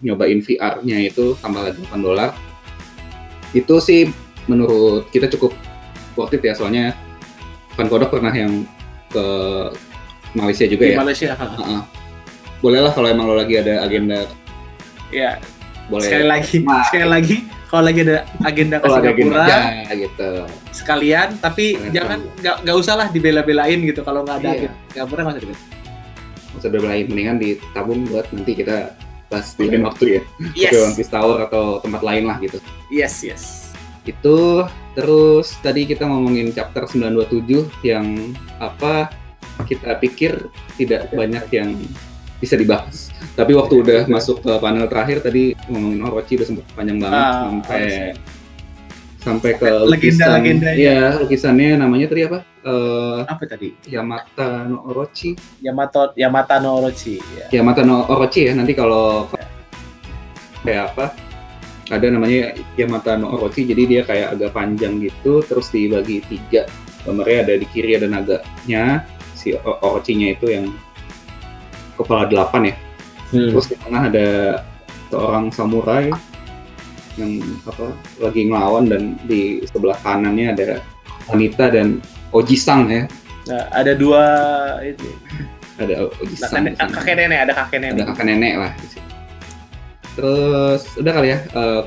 nyobain VR-nya itu tambah lagi $8. Itu sih menurut kita cukup worth it ya, soalnya Van Kodok pernah yang ke Malaysia juga ya. Di Malaysia. Bolehlah kalau emang lo lagi ada agenda. Ya, boleh. Sekali lagi, kalau lagi ada agenda ke Singapura, gitu. Sekalian, tapi jangan nggak usah lah dibela-belain gitu. Kalau nggak ada agenda Singapura nggak usah dibela. Nggak usah belain, mendingan ditabung buat nanti kita pas di lain waktu ya. Yes. One Piece Tower atau tempat lain lah gitu. Yes. Itu terus tadi kita ngomongin chapter 927 yang kita pikir tidak banyak yang bisa dibahas. Tapi waktu udah masuk ke panel terakhir tadi ngomongin Orochi udah sempat panjang banget sampai ke legenda-legenda. Iya, lukisannya namanya tadi apa? Apa tadi? Yamata no Orochi. Ya. Yamata no Orochi ya, nanti kalau ada namanya Yamata no Orochi, jadi dia kayak agak panjang gitu terus dibagi 3. Gambarnya ada di kiri ada naganya, si Orochinya itu yang kepala 8 ya. Terus di tengah ada seorang samurai yang lagi ngelawan, dan di sebelah kanannya ada wanita dan Oji-san ya. Nah, ada dua itu. Ada Oji-san. Ada kakek nenek lah. Terus udah kali ya,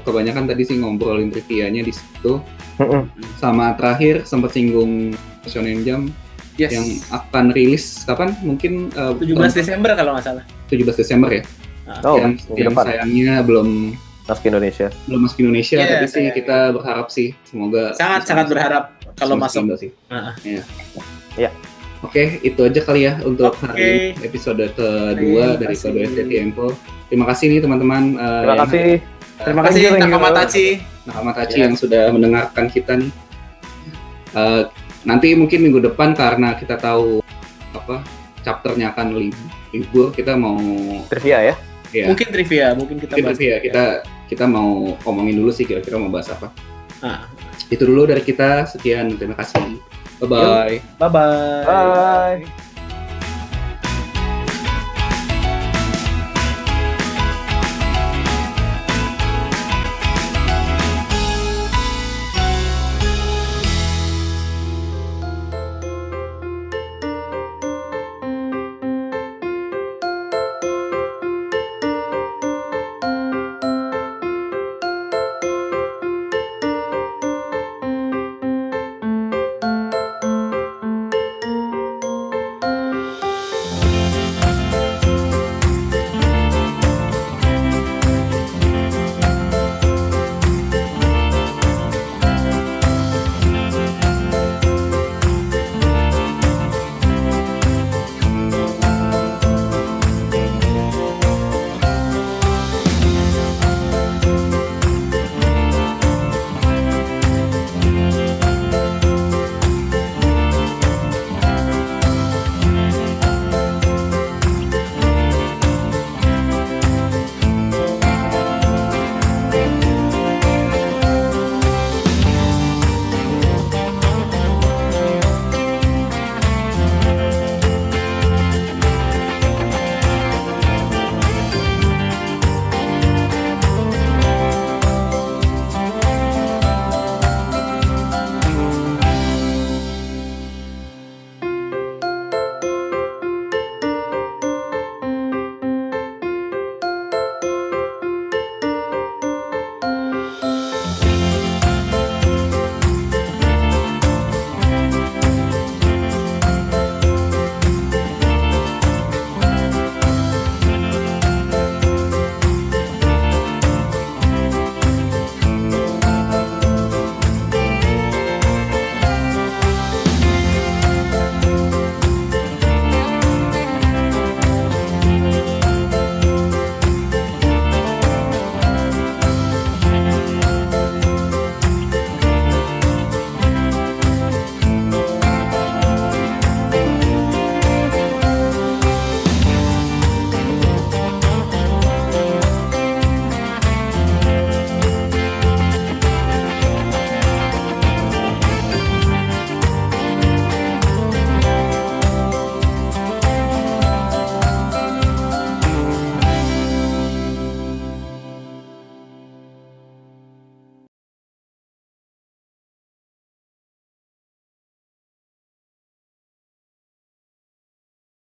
kebanyakan tadi sih ngobrolin trivia-nya di situ. Sama terakhir sempat singgung Shonen Jump. Yes. Yang akan rilis kapan? Mungkin 17 Desember kalau nggak salah. 17 Desember ya. Yang sayangnya belum masuk Indonesia. Tapi sih kita berharap sih semoga sangat berharap kalau masuk. Iya. Oke, itu aja kali ya untuk hari episode kedua dari Kodo STT Empo. Terima kasih nih teman-teman. Terima kasih Nakamatachi yang sudah mendengarkan kita nih. Nanti mungkin minggu depan karena kita tahu chapternya akan libur, kita mau trivia ya. Iya. Mungkin trivia. Kita mau omongin dulu sih kira-kira mau bahas apa. Itu dulu dari kita. Sekian, terima kasih. Bye bye.